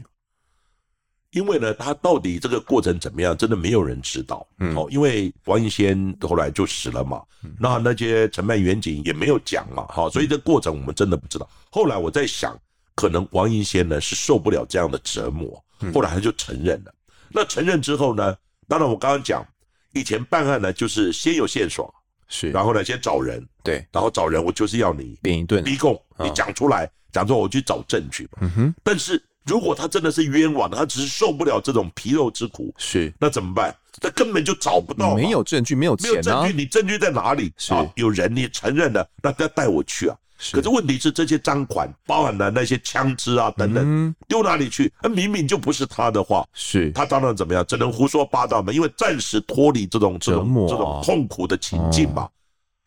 因为呢，他到底这个过程怎么样，真的没有人知道。嗯，哦，因为王一仙后来就死了嘛，嗯、那那些承办员警也没有讲嘛，哈、哦，所以这过程我们真的不知道。后来我在想，可能王一仙呢是受不了这样的折磨，后来他就承认了。嗯、那承认之后呢，当然我刚刚讲，以前办案呢就是先有线索，是，然后呢先找人，对，然后找人，我就是要你扁一顿逼供，哦、你讲出来，讲出来我去找证据嘛。嗯哼，但是如果他真的是冤枉的，他只是受不了这种皮肉之苦，是，那怎么办？他根本就找不到，没有证据，没有钱啊，没有证据，你证据在哪里？是、啊、有人你承认了，那他带我去啊。是，可是问题是这些赃款，包含了那些枪支啊等等，嗯、丢哪里去？那明明就不是他的话，是，他当然怎么样，只能胡说八道嘛，因为暂时脱离这种这种、啊、这种痛苦的情境嘛。嗯，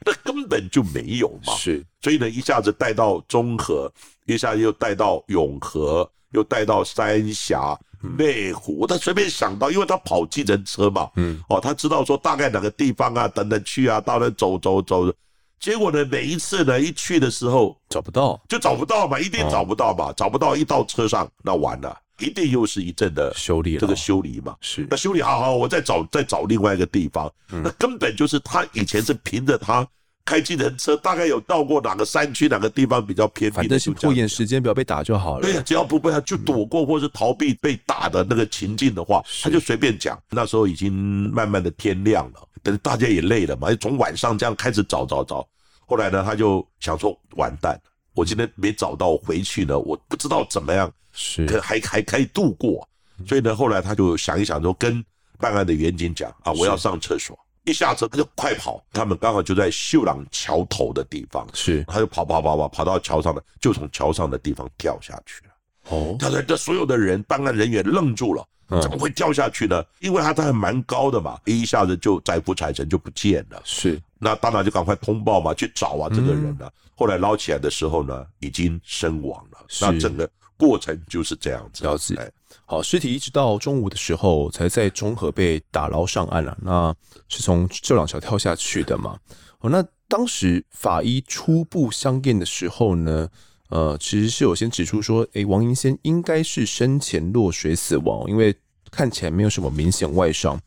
那根本就没有嘛，是，所以呢，一下子带到中和，一下子又带到永和，又带到三峡、内湖，他随便想到，因为他跑计程车嘛，嗯，哦，他知道说大概哪个地方啊，等等去啊，到那走走走，结果呢，每一次呢，一去的时候找不到，就找不到嘛，一定找不到嘛，哦、找不到，一到车上那完了，一定又是一阵的修理，这个修理嘛，是，那修理好好，我再找再找另外一个地方，嗯、那根本就是他以前是凭着他开计程车，大概有到过哪个山区、哪个地方比较偏僻，反正是不演时间表被打就好了。对呀、啊，只要不被他就躲过或是逃避被打的那个情境的话，嗯、他就随便讲。那时候已经慢慢的天亮了，但是大家也累了嘛，从晚上这样开始找找找。后来呢，他就想说，完蛋，我今天没找到，回去呢，我不知道怎么样，是，可还还可以度过。所以呢，后来他就想一想，说跟办案的员警讲啊，我要上厕所。一下车他就快跑，他们刚好就在秀朗桥头的地方，是，他就跑跑跑跑跑到桥上的，就从桥上的地方跳下去了。哦，他的所有的人办案人员愣住了，怎么会跳下去呢？嗯、因为他他还蛮高的嘛，一下子就载浮载沉就不见了。是，那当然就赶快通报嘛，去找啊这个人呢、啊。嗯、后来捞起来的时候呢，已经身亡了。那整个过程就是这样子。了解。哎，好，尸体一直到中午的时候才在中和被打捞上岸了、啊。那是从秀朗桥跳下去的嘛？哦，那当时法医初步相验的时候呢，呃，其实是有先指出说，哎、欸，王英先应该是生前落水死亡，因为看起来没有什么明显外伤。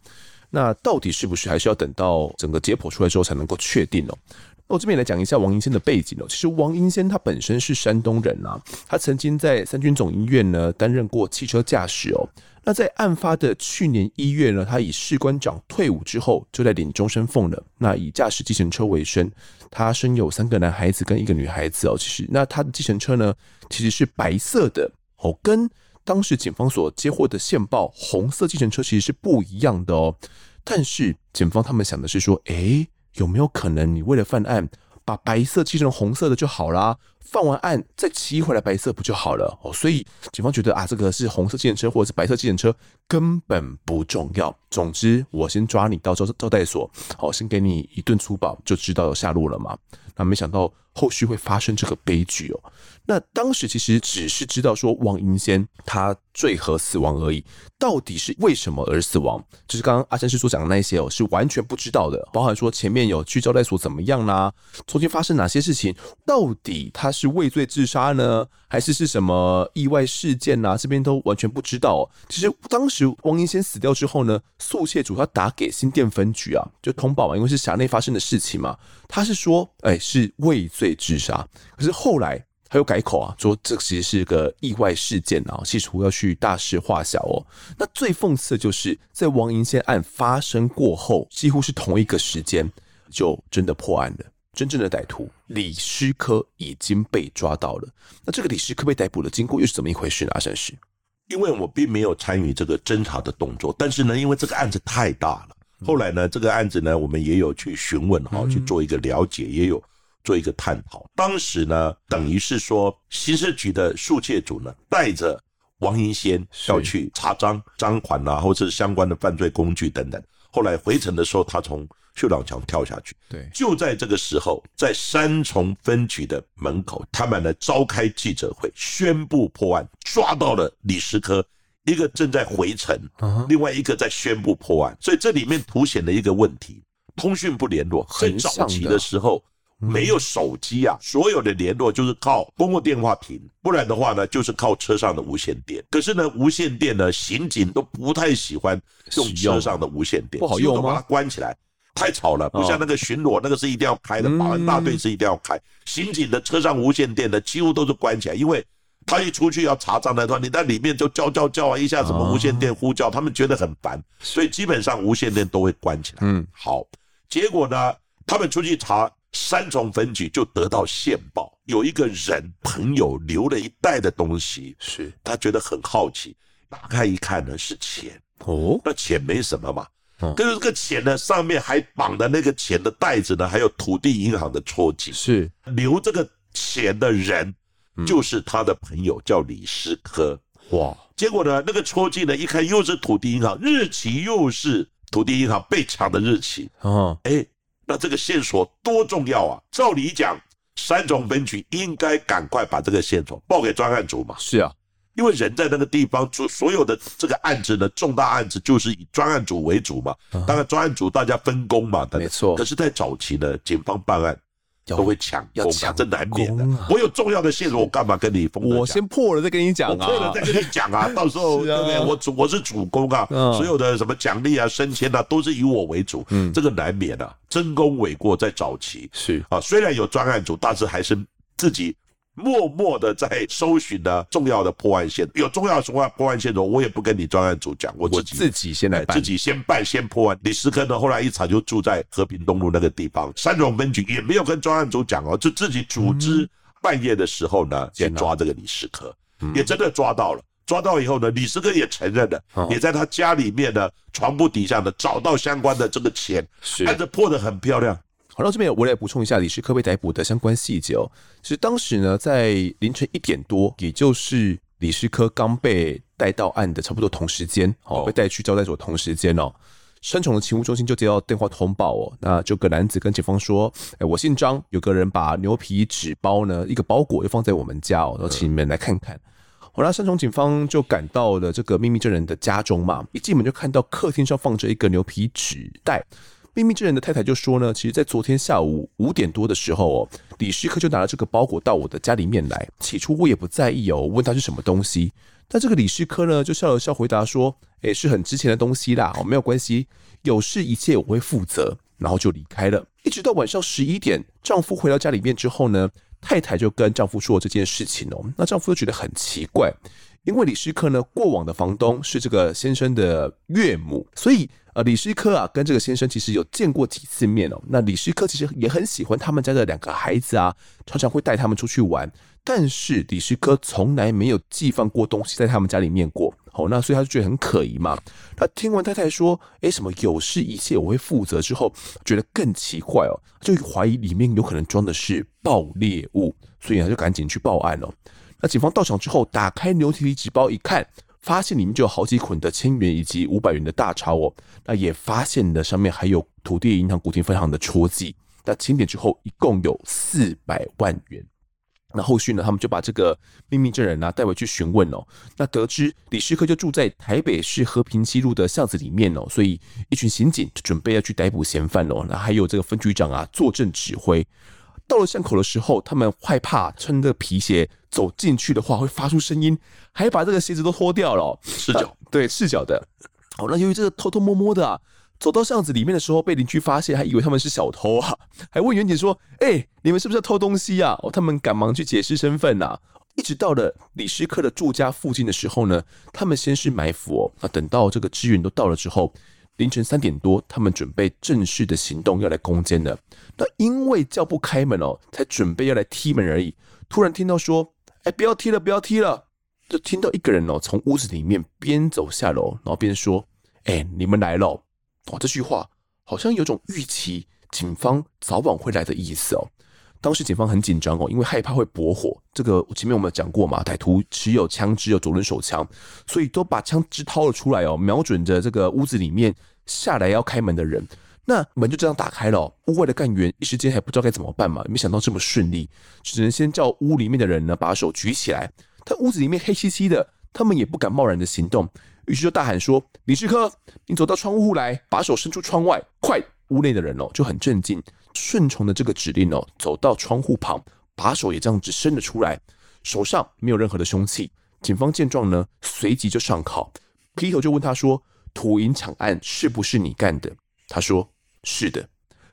那到底是不是，还是要等到整个解剖出来之后才能够确定哦。我、哦、这边也来讲一下王英先的背景哦。其实王英先他本身是山东人啊，他曾经在三军总医院呢担任过汽车驾驶哦。那在案发的去年一月呢，他以士官长退伍之后，就在领终身俸了。那以驾驶计程车为生，他生有三个男孩子跟一个女孩子哦。其实那他的计程车呢，其实是白色的哦，跟当时警方所接获的线报红色计程车其实是不一样的哦。但是警方他们想的是说，哎、欸。有没有可能你为了犯案把白色漆成红色的就好啦，犯完案再漆回来白色不就好了、哦、所以警方觉得啊，这个是红色计程车或者是白色计程车根本不重要，总之我先抓你到招待所、哦、先给你一顿粗暴就知道有下落了嘛。那没想到后续会发生这个悲剧哦。那当时其实只是知道说王英先他坠河死亡而已，到底是为什么而死亡，就是刚刚阿善师所讲的那些哦，是完全不知道的，包含说前面有去招待所怎么样啦、啊，中间发生哪些事情，到底他是畏罪自杀呢，还是是什么意外事件啊，这边都完全不知道、哦。其实当时王英先死掉之后呢，速窃组他打给新店分局啊，就通报嘛，因为是辖内发生的事情嘛，他是说哎、欸、是畏罪自杀，可是后来他又改口啊，说这其实是个意外事件啊，企图要去大事化小哦。那最讽刺的就是，在王英先案发生过后，几乎是同一个时间，就真的破案了。真正的歹徒李师科已经被抓到了。那这个李师科被逮捕的经过又是怎么一回事呢？阿善师，因为我并没有参与这个侦查的动作，但是呢，因为这个案子太大了，后来呢，这个案子呢，我们也有去询问哈，去做一个了解，也有做一个探讨。当时呢，等于是说，刑事局的速窃组呢，带着王银仙要去查赃、赃款啊，或者是相关的犯罪工具等等。后来回程的时候，他从秀朗墙跳下去。对，就在这个时候，在三重分局的门口，他们呢召开记者会，宣布破案，抓到了李石科。一个正在回程，另外一个在宣布破案，所以这里面凸显了一个问题：通讯不联络。很早期的时候。没有手机啊，所有的联络就是靠公共电话亭，不然的话呢，就是靠车上的无线电。可是呢，无线电呢，刑警都不太喜欢用车上的无线电，不好用吗？把它关起来，太吵了，不像那个巡逻、哦、那个是一定要开的，保安大队是一定要开。嗯、刑警的车上无线电呢，几乎都是关起来，因为他一出去要查账的话，你在里面就叫叫叫啊，一下什么无线电呼叫，哦、他们觉得很烦，所以基本上无线电都会关起来。嗯，好，结果呢，他们出去查。三重分局就得到线报，有一个人朋友留了一袋的东西，是他觉得很好奇，打开一看呢是钱哦，那钱没什么嘛，嗯、可是这个钱呢上面还绑的那个钱的袋子呢，还有土地银行的戳记，是留这个钱的人就是他的朋友叫李诗科，哇，结果呢那个戳记呢一看又是土地银行，日期又是土地银行被抢的日期哦，哎、欸。那这个线索多重要啊！照理讲，三重分局应该赶快把这个线索报给专案组嘛。是啊，因为人在那个地方，所有的这个案子呢，重大案子就是以专案组为主嘛。嗯、当然，专案组大家分工嘛。没错。可是，在早期呢，警方办案都会抢功啊，这难免的、啊。我有重要的线索，我干嘛跟你疯？我先破了再跟你讲啊，我破了再跟你讲啊，到时候、啊、对不对？我主我是主攻啊，嗯、所有的什么奖励啊、升迁啊，都是以我为主。嗯，这个难免啊。真功伪过在早期是啊，虽然有专案组，但是还是自己默默的在搜寻呢重要的破案线，有重要的破案线索，我也不跟你专案组讲，我自己我自己先来办，自己先办先破案。李石科呢，后来一查就住在和平东路那个地方，三重分局也没有跟专案组讲哦，就自己组织半夜的时候呢，也抓这个李石科，也真的抓到了。抓到以后呢，李石科也承认了，哦、也在他家里面呢床铺底下呢找到相关的这个钱，案子破得很漂亮。好，到这边我来补充一下李石科被逮捕的相关细节哦。其实当时呢，在凌晨一点多，也就是李石科刚被带到案的差不多同时间，哦，被带去招待所同时间哦。三重的勤务中心就接到电话通报哦，那就个男子跟警方说：“哎、欸，我姓张，有个人把牛皮纸包呢一个包裹就放在我们家哦，然后请你们来看看。嗯”后来三重警方就赶到了这个秘密证人的家中嘛，一进门就看到客厅上放着一个牛皮纸袋。秘密证人的太太就说呢，其实在昨天下午五点多的时候哦，李石科就拿了这个包裹到我的家里面来。起初我也不在意哦，问他是什么东西，但这个李石科呢就笑了笑回答说：“哎，是很值钱的东西啦，哦，没有关系，有事一切我会负责。”然后就离开了。一直到晚上十一点，丈夫回到家里面之后呢。太太就跟丈夫说这件事情哦，那丈夫就觉得很奇怪，因为李石科呢过往的房东是这个先生的岳母，所以呃李石科啊跟这个先生其实有见过几次面哦。那李石科其实也很喜欢他们家的两个孩子啊，常常会带他们出去玩，但是李石科从来没有寄放过东西在他们家里面过。哦，那所以他就觉得很可疑嘛。他听完太太说，哎，什么有事一切我会负责之后，觉得更奇怪哦，就怀疑里面有可能装的是爆裂物，所以他就赶紧去报案哦。那警方到场之后，打开牛皮纸包一看，发现里面就有好几捆的千元以及五百元的大钞哦。那也发现了上面还有土地银行古亭分行的戳记。那清点之后，一共有四百万元。那后续呢，他们就把这个秘密证人啊带回去询问哦。那得知李石科就住在台北市和平西路的巷子里面哦，所以一群刑警就准备要去逮捕嫌犯哦。那还有这个分局长啊坐镇指挥。到了巷口的时候，他们害怕穿着皮鞋走进去的话会发出声音，还把这个鞋子都脱掉了、哦，赤脚、啊、对赤脚的。哦，那由于这个偷偷摸摸的啊。走到巷子里面的时候，被邻居发现，还以为他们是小偷啊，还问远景说：“哎、欸，你们是不是要偷东西啊？”哦，他们赶忙去解释身份啊。一直到了李石科的住家附近的时候呢，他们先是埋伏哦，那等到这个支援都到了之后，凌晨三点多，他们准备正式的行动要来攻坚了。那因为叫不开门哦，才准备要来踢门而已。突然听到说：“哎、欸，不要踢了，不要踢了！”就听到一个人哦，从屋子里面边走下楼，然后边说：“哎、欸，你们来了。”哦，这句话好像有种预期警方早晚会来的意思哦。当时警方很紧张哦，因为害怕会驳火。这个前面我们讲过嘛，歹徒持有枪支，有左轮手枪，所以都把枪支掏了出来哦，瞄准着这个屋子里面下来要开门的人。那门就这样打开了哦，屋外的干员一时间还不知道该怎么办嘛，没想到这么顺利，只能先叫屋里面的人呢把手举起来。但屋子里面黑漆漆的，他们也不敢贸然的行动，于是就大喊说：“李志科，你走到窗户来，把手伸出窗外，快！”屋内的人哦就很震惊，顺从的这个指令哦，走到窗户旁，把手也这样子伸了出来，手上没有任何的凶器。警方见状呢，随即就上铐，劈头就问他说：“土银厂案是不是你干的？”他说：“是的。”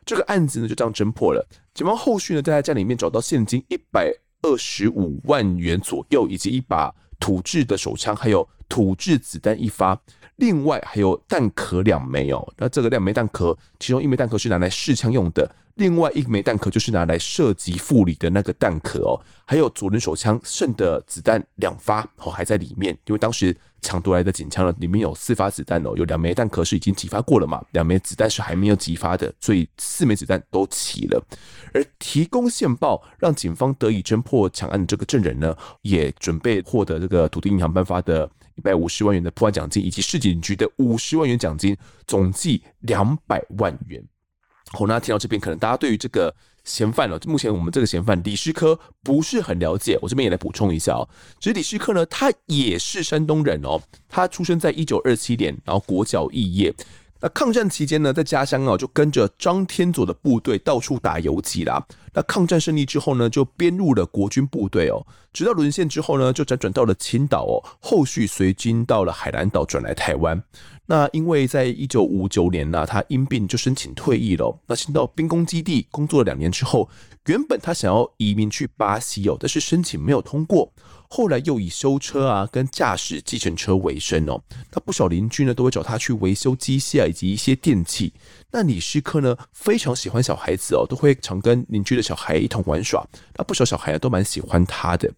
这个案子呢就这样侦破了。警方后续呢在他家里面找到现金一百二十五万元左右，以及一把土制的手枪，还有土制子弹一发，另外还有弹壳两枚哦。那这个两枚弹壳，其中一枚弹壳是拿来试枪用的，另外一枚弹壳就是拿来射击妇女的那个弹壳哦。还有左轮手枪剩的子弹两发哦还在里面，因为当时抢夺来的警枪呢，里面有四发子弹哦，有两枚弹壳是已经击发过了嘛，两枚子弹是还没有击发的，所以四枚子弹都齐了。而提供线报让警方得以侦破抢案的这个证人呢，也准备获得这个土地银行颁发的一百五十万元的破案奖金，以及市警局的五十万元奖金，总计两百万元。好，那听到这边，可能大家对于这个嫌犯哦，目前我们这个嫌犯李师科不是很了解，我这边也来补充一下哦。其实李师科呢，他也是山东人哦，他出生在一九二七年，然后国小肄业。那抗战期间呢，在家乡啊就跟着张天佐的部队到处打游击啦。那抗战胜利之后呢，就编入了国军部队哦。直到沦陷之后呢，就辗转到了青岛哦。后续随军到了海南岛，转来台湾。那因为在一九五九年啊，他因病就申请退役了哦。那先到兵工基地工作了两年之后，原本他想要移民去巴西哦，但是申请没有通过。后来又以修车啊跟驾驶计程车为生哦，那不少邻居呢都会找他去维修机械啊以及一些电器。那李师科呢非常喜欢小孩子哦，都会常跟邻居的小孩一同玩耍，那不少小孩都蛮喜欢他的。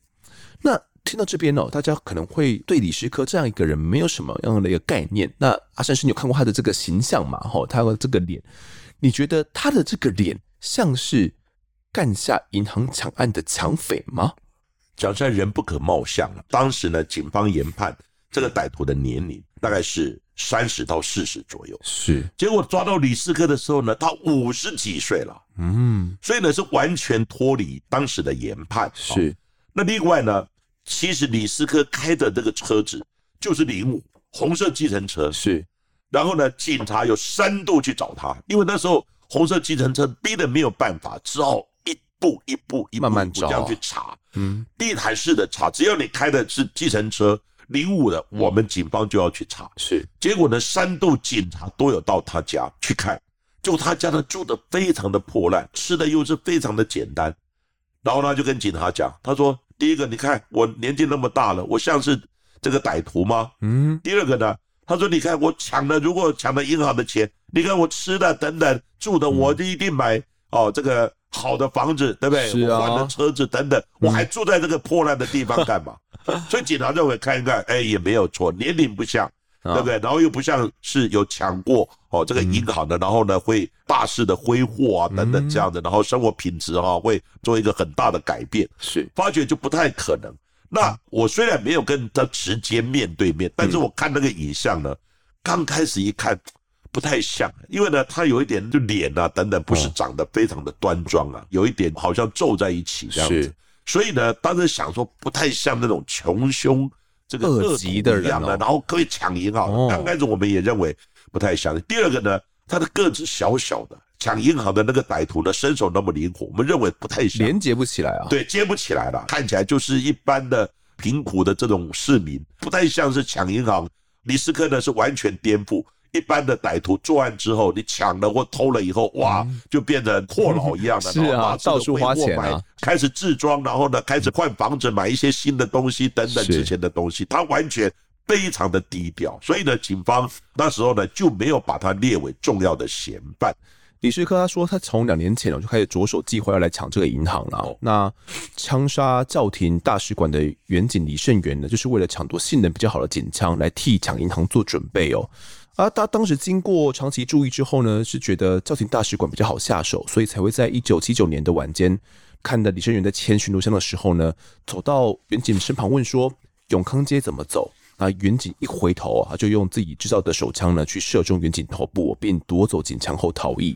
那听到这边哦，大家可能会对李师科这样一个人没有什么样的一个概念。那阿善师，你有看过他的这个形象嘛？哦，他的这个脸，你觉得他的这个脸像是干下银行抢案的抢匪吗？讲起来人不可貌相了。当时呢，警方研判这个歹徒的年龄大概是三十到四十左右。是。结果抓到李师科的时候呢，他五十几岁了。嗯。所以呢，是完全脱离当时的研判。是。哦、那另外呢，其实李师科开的这个车子就是零五红色计程车。是。然后呢，警察有三度去找他，因为那时候红色计程车逼得没有办法，只好一步一步一步慢慢找，这样去查。嗯，地毯式的查，只要你开的是计程车零五的，我们警方就要去查。是，结果呢，三度警察都有到他家去看，就他家呢住的非常的破烂，吃的又是非常的简单。然后他就跟警察讲，他说：“第一个，你看我年纪那么大了，我像是这个歹徒吗？嗯。第二个呢，他说你看我抢了，如果抢了银行的钱，你看我吃的等等住的，我就一定买、嗯、哦这个。”好的房子，对不对？是啊、我玩的车子等等，我还住在这个破烂的地方干嘛？嗯、所以警察认为看一看，哎，也没有错，年龄不像，啊、对不对？然后又不像是有抢过哦这个银行的，嗯、然后呢会大肆的挥霍啊等等这样的，然后生活品质哈、啊、会做一个很大的改变。是，发觉就不太可能。那我虽然没有跟他直接面对面，但是我看那个影像呢，嗯、刚开始一看。不太像，因为呢，他有一点就脸啊等等，不是长得非常的端庄啊，哦、有一点好像皱在一起这样子。所以呢，当时想说不太像那种穷凶这个恶极的人、哦，然后可以抢银行。刚、哦、开始我们也认为不太像。第二个呢，他的个子小小的，抢银行的那个歹徒呢，身手那么灵活，我们认为不太像，连接不起来啊。对，接不起来了，看起来就是一般的贫苦的这种市民，不太像是抢银行。李师科呢是完全颠覆。一般的歹徒作案之后，你抢了或偷了以后，哇，就变成阔佬一样的，嗯、是啊，到处花钱啊，开始置装，然后呢，开始换房子，买一些新的东西等等之前的东西，他完全非常的低调，所以呢，警方那时候呢就没有把他列为重要的嫌犯。李世科他说，他从两年前就开始着手计划要来抢这个银行了、哦。那枪杀教廷大使馆的远警李胜元呢，就是为了抢夺性能比较好的警枪来替抢银行做准备哦。啊，他当时经过长期注意之后呢，是觉得教廷大使馆比较好下手，所以才会在一九七九年的晚间，看到李胜元在牵巡逻箱的时候呢，走到远警身旁问说：“永康街怎么走？”那远警一回头啊，就用自己制造的手枪呢去射中远警头部，并夺走警枪后逃逸。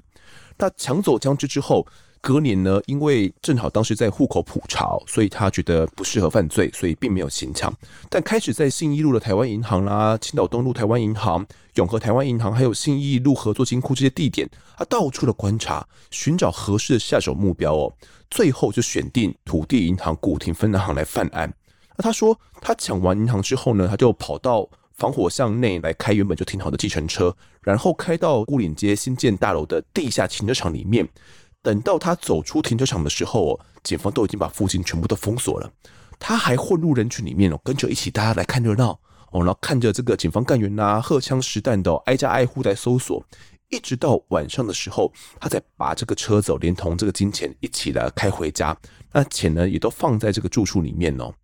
他抢走枪支之后，隔年呢，因为正好当时在户口普查，所以他觉得不适合犯罪，所以并没有行抢。但开始在信义路的台湾银行啦、青岛东路台湾银行、永和台湾银行，还有信义路合作金库这些地点，他到处的观察，寻找合适的下手目标哦。最后就选定土地银行古亭分行来犯案。那他说，他抢完银行之后呢，他就跑到防火巷内来开原本就停好的计程车，然后开到牯岭街新建大楼的地下停车场里面。等到他走出停车场的时候，警方都已经把附近全部都封锁了。他还混入人群里面，跟着一起大家来看热闹，然后看着这个警方干员啊荷枪实弹的挨家挨户来搜索，一直到晚上的时候，他才把这个车子连同这个金钱一起来开回家。那钱呢也都放在这个住处里面哦。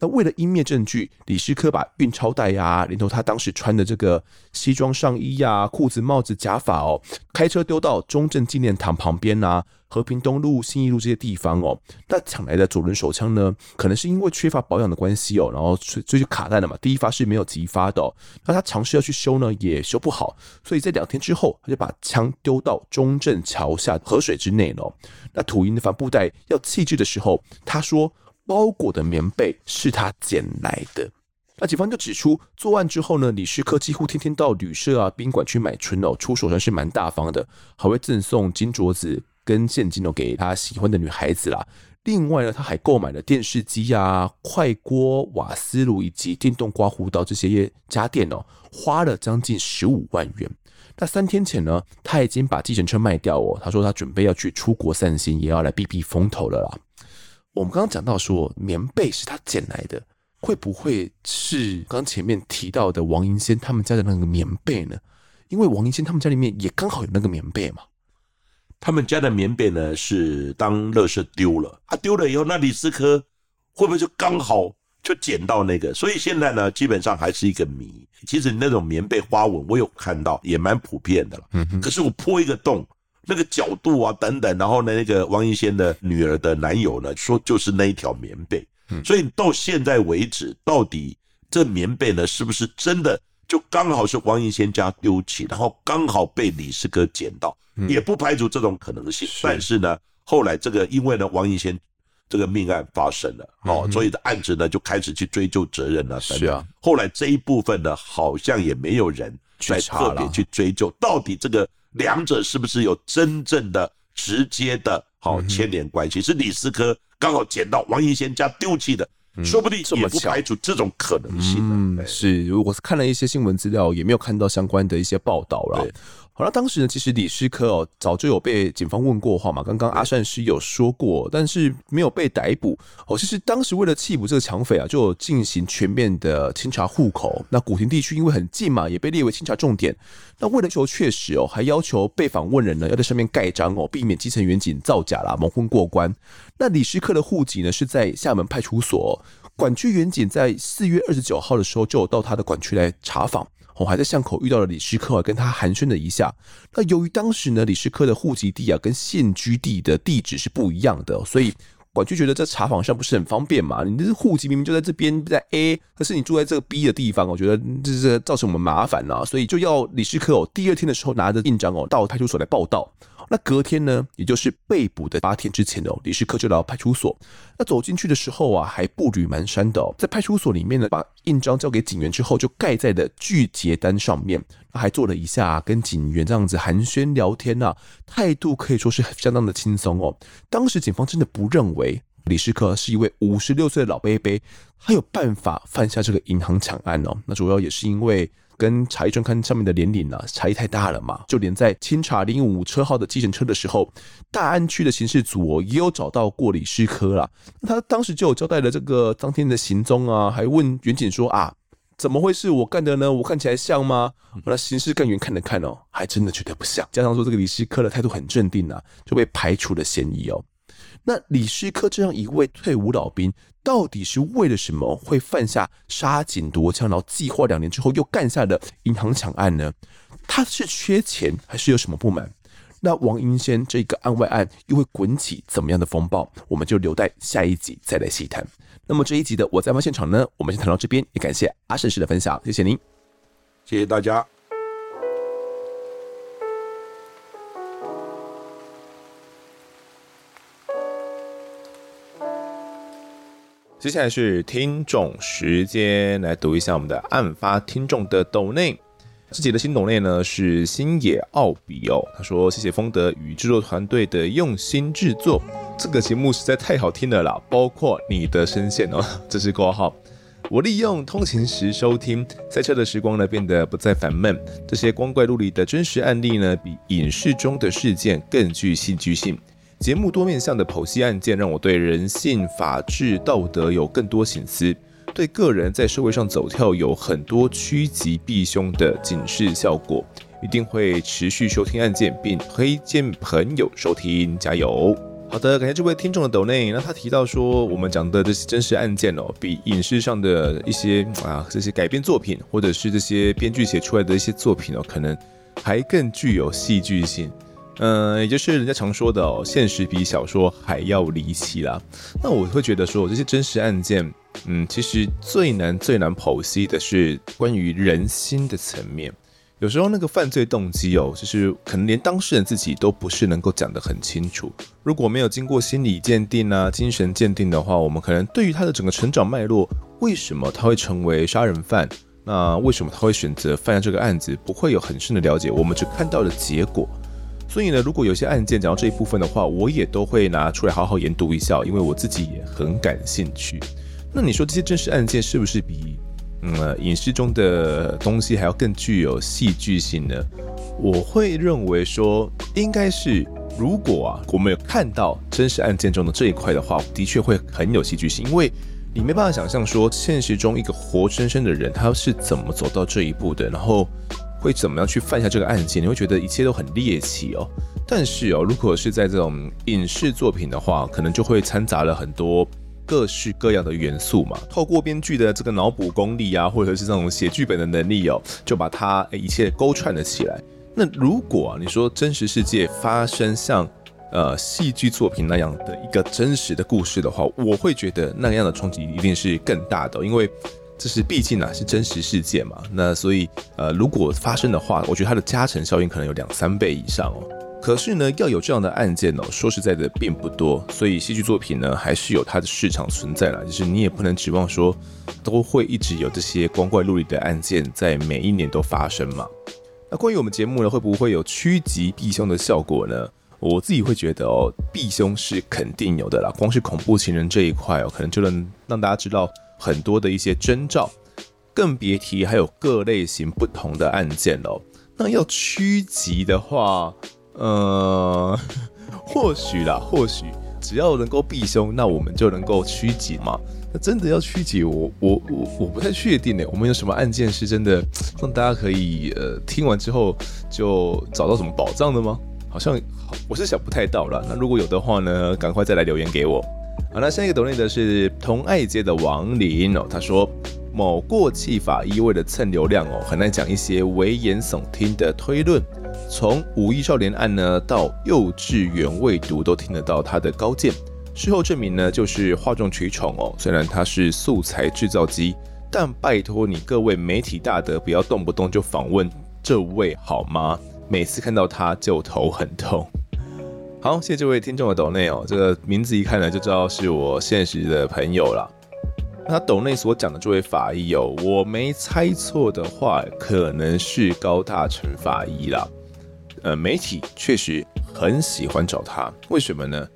那为了湮灭证据，李世科把运钞袋啊，连同他当时穿的这个西装上衣啊、裤子、帽子、假发哦，开车丢到中正纪念堂旁边啊、和平东路、信义路这些地方哦。那抢来的左轮手枪呢，可能是因为缺乏保养的关系哦，然后所以就卡弹了嘛。第一发是没有急发的哦，那他尝试要去修呢，也修不好，所以在两天之后，他就把枪丢到中正桥下河水之内了哦。那土银的帆布袋要弃置的时候，他说，包裹的棉被是他捡来的。那警方就指出，作案之后呢，李世科几乎天天到旅社啊、宾馆去买春哦，出手算是蛮大方的，还会赠送金镯子跟现金哦给他喜欢的女孩子啦。另外呢，他还购买了电视机啊、快锅、瓦斯炉以及电动刮胡刀这些家电哦，花了将近十五万元。那三天前呢，他已经把计程车卖掉哦，他说他准备要去出国散心，也要来避避风头了啦。我们刚刚讲到说，棉被是他捡来的，会不会是刚前面提到的王银仙他们家的那个棉被呢？因为王银仙他们家里面也刚好有那个棉被嘛。他们家的棉被呢是当垃圾丢了，啊丢了以后，那李世科会不会就刚好就捡到那个？所以现在呢，基本上还是一个谜。其实那种棉被花纹我有看到，也蛮普遍的了。嗯、可是我破一个洞，那个角度啊等等，然后呢，那个王银仙的女儿的男友呢说就是那一条棉被，所以到现在为止，到底这棉被呢是不是真的就刚好是王银仙家丢弃，然后刚好被李世科捡到，也不排除这种可能性。但是呢，后来这个因为呢王银仙这个命案发生了哦，所以的案子呢就开始去追究责任了。是啊，后来这一部分呢好像也没有人再特别去追究到底这个。两者是不是有真正的直接的好牵连关系？嗯、是李世科刚好捡到王银仙家丢弃的，嗯、说不定也不排除这种可能性。嗯，是，我看了一些新闻资料，也没有看到相关的一些报道了。好了，当时呢，其实李世科哦，早就有被警方问过话嘛。刚刚阿善师有说过，但是没有被逮捕。哦，其实当时为了缉捕这个抢匪啊，就有进行全面的清查户口。那古亭地区因为很近嘛，也被列为清查重点。那为了求确实哦，还要求被访问人呢要在上面盖章哦，避免基层员警造假啦、蒙混过关。那李世科的户籍呢是在厦门派出所，管区员警在四月二十九号的时候就有到他的管区来查访。我还在巷口遇到了李世科，跟他寒暄了一下。那由于当时呢，李世科的户籍地啊跟现居地的地址是不一样的，所以管区觉得这查访上不是很方便嘛。你这户籍明明就在这边，在 A， 可是你住在这个 B 的地方，我觉得这造成我们麻烦啦、啊，所以就要李世科、哦、第二天的时候拿着印章哦到派出所来报到。那隔天呢，也就是被捕的八天之前哦，李世科就到派出所。那走进去的时候啊，还步履蹒跚的、哦，在派出所里面呢，把印章交给警员之后，就盖在了拒结单上面。还坐了一下、啊，跟警员这样子寒暄聊天啊，态度可以说是相当的轻松哦。当时警方真的不认为李世科是一位五十六岁的老伯伯，他有办法犯下这个银行抢案哦。那主要也是因为，跟茶叶专刊上面的联名啊，差异太大了嘛，就连在清查零一五车号的计程车的时候，大安区的刑事组、哦、也有找到过李世科啦。他当时就有交代了这个当天的行踪啊，还问远警说啊，怎么会是我干的呢？我看起来像吗？那刑事干员看了看哦，还真的觉得不像。加上说这个李师科的态度很镇定啊，就被排除了嫌疑哦。那李师科这样一位退伍老兵，到底是为了什么会犯下杀警夺枪，然后计划两年之后又干下的银行抢案呢？他是缺钱，还是有什么不满？那王英先这个案外案又会滚起怎么样的风暴？我们就留待下一集再来细谈。那么这一集的我在案发现场呢，我们先谈到这边，也感谢阿盛师的分享，谢谢您，谢谢大家。接下来是听众时间，来读一下我们的案发听众的抖内。这集的新抖内呢是星野奥比哦，他说谢谢丰德与制作团队的用心制作，这个节目实在太好听了啦，包括你的声线哦，这是括号。我利用通勤时收听，塞车的时光呢变得不再烦闷。这些光怪陆离的真实案例呢，比影视中的事件更具戏剧性。节目多面向的剖析案件，让我对人性、法治、道德有更多省思。对个人在社会上走跳有很多趋吉避凶的警示效果，一定会持续收听案件，并推荐朋友收听，加油！好的，感谢这位听众的抖内。那他提到说，我们讲的这些真实案件哦，比影视上的一些啊这些改编作品，或者是这些编剧写出来的一些作品哦，可能还更具有戏剧性。嗯，也就是人家常说的哦，现实比小说还要离奇啦。那我会觉得说，这些真实案件，嗯，其实最难最难剖析的是关于人心的层面。有时候那个犯罪动机哦，就是可能连当事人自己都不是能够讲得很清楚。如果没有经过心理鉴定啊、精神鉴定的话，我们可能对于他的整个成长脉络，为什么他会成为杀人犯？那为什么他会选择犯下这个案子？不会有很深的了解，我们只看到了结果。所以呢，如果有些案件讲到这一部分的话，我也都会拿出来好好研读一下，因为我自己也很感兴趣。那你说这些真实案件是不是比嗯影视中的东西还要更具有戏剧性呢？我会认为说，应该是如果啊我们有看到真实案件中的这一块的话，的确会很有戏剧性，因为你没办法想象说现实中一个活生生的人他是怎么走到这一步的，然后会怎么样去犯下这个案件，你会觉得一切都很猎奇哦。但是哦，如果是在这种影视作品的话，可能就会掺杂了很多各式各样的元素嘛。透过编剧的这个脑补功力啊，或者是这种写剧本的能力哦，就把它一切勾串了起来。那如果啊，你说真实世界发生像呃戏剧作品那样的一个真实的故事的话，我会觉得那样的冲击一定是更大的哦，因为这是毕竟啊是真实事件嘛，那所以呃如果发生的话，我觉得它的加成效应可能有两三倍以上哦。可是呢，要有这样的案件哦，说实在的并不多，所以戏剧作品呢还是有它的市场存在啦，就是你也不能指望说都会一直有这些光怪陆离的案件在每一年都发生嘛。那关于我们节目呢，会不会有趋吉避凶的效果呢？我自己会觉得哦，避凶是肯定有的啦，光是恐怖情人这一块哦，可能就能让大家知道很多的一些征兆，更别提还有各类型不同的案件喽。那要趋吉的话，呃，或许啦，或许只要能够避凶，那我们就能够趋吉嘛。那真的要趋吉，我我我我不太确定呢。我们有什么案件是真的让大家可以呃听完之后就找到什么宝藏的吗？好像我是想不太到了。那如果有的话呢，赶快再来留言给我。好，那下一个抖内的是同爱街的王林哦，他说某过气法医为了蹭流量哦，很爱讲一些危言耸听的推论，从五一少年案呢到幼稚园未读都听得到他的高见，事后证明呢就是哗众取宠哦。虽然他是素材制造机，但拜托你各位媒体大德不要动不动就访问这位好吗？每次看到他就头很痛。好，谢谢这位听众的抖内哦，这个名字一看呢就知道是我现实的朋友啦。那他抖内所讲的这位法医哦，我没猜错的话，可能是高大成法医啦。呃，媒体确实很喜欢找他，为什么呢？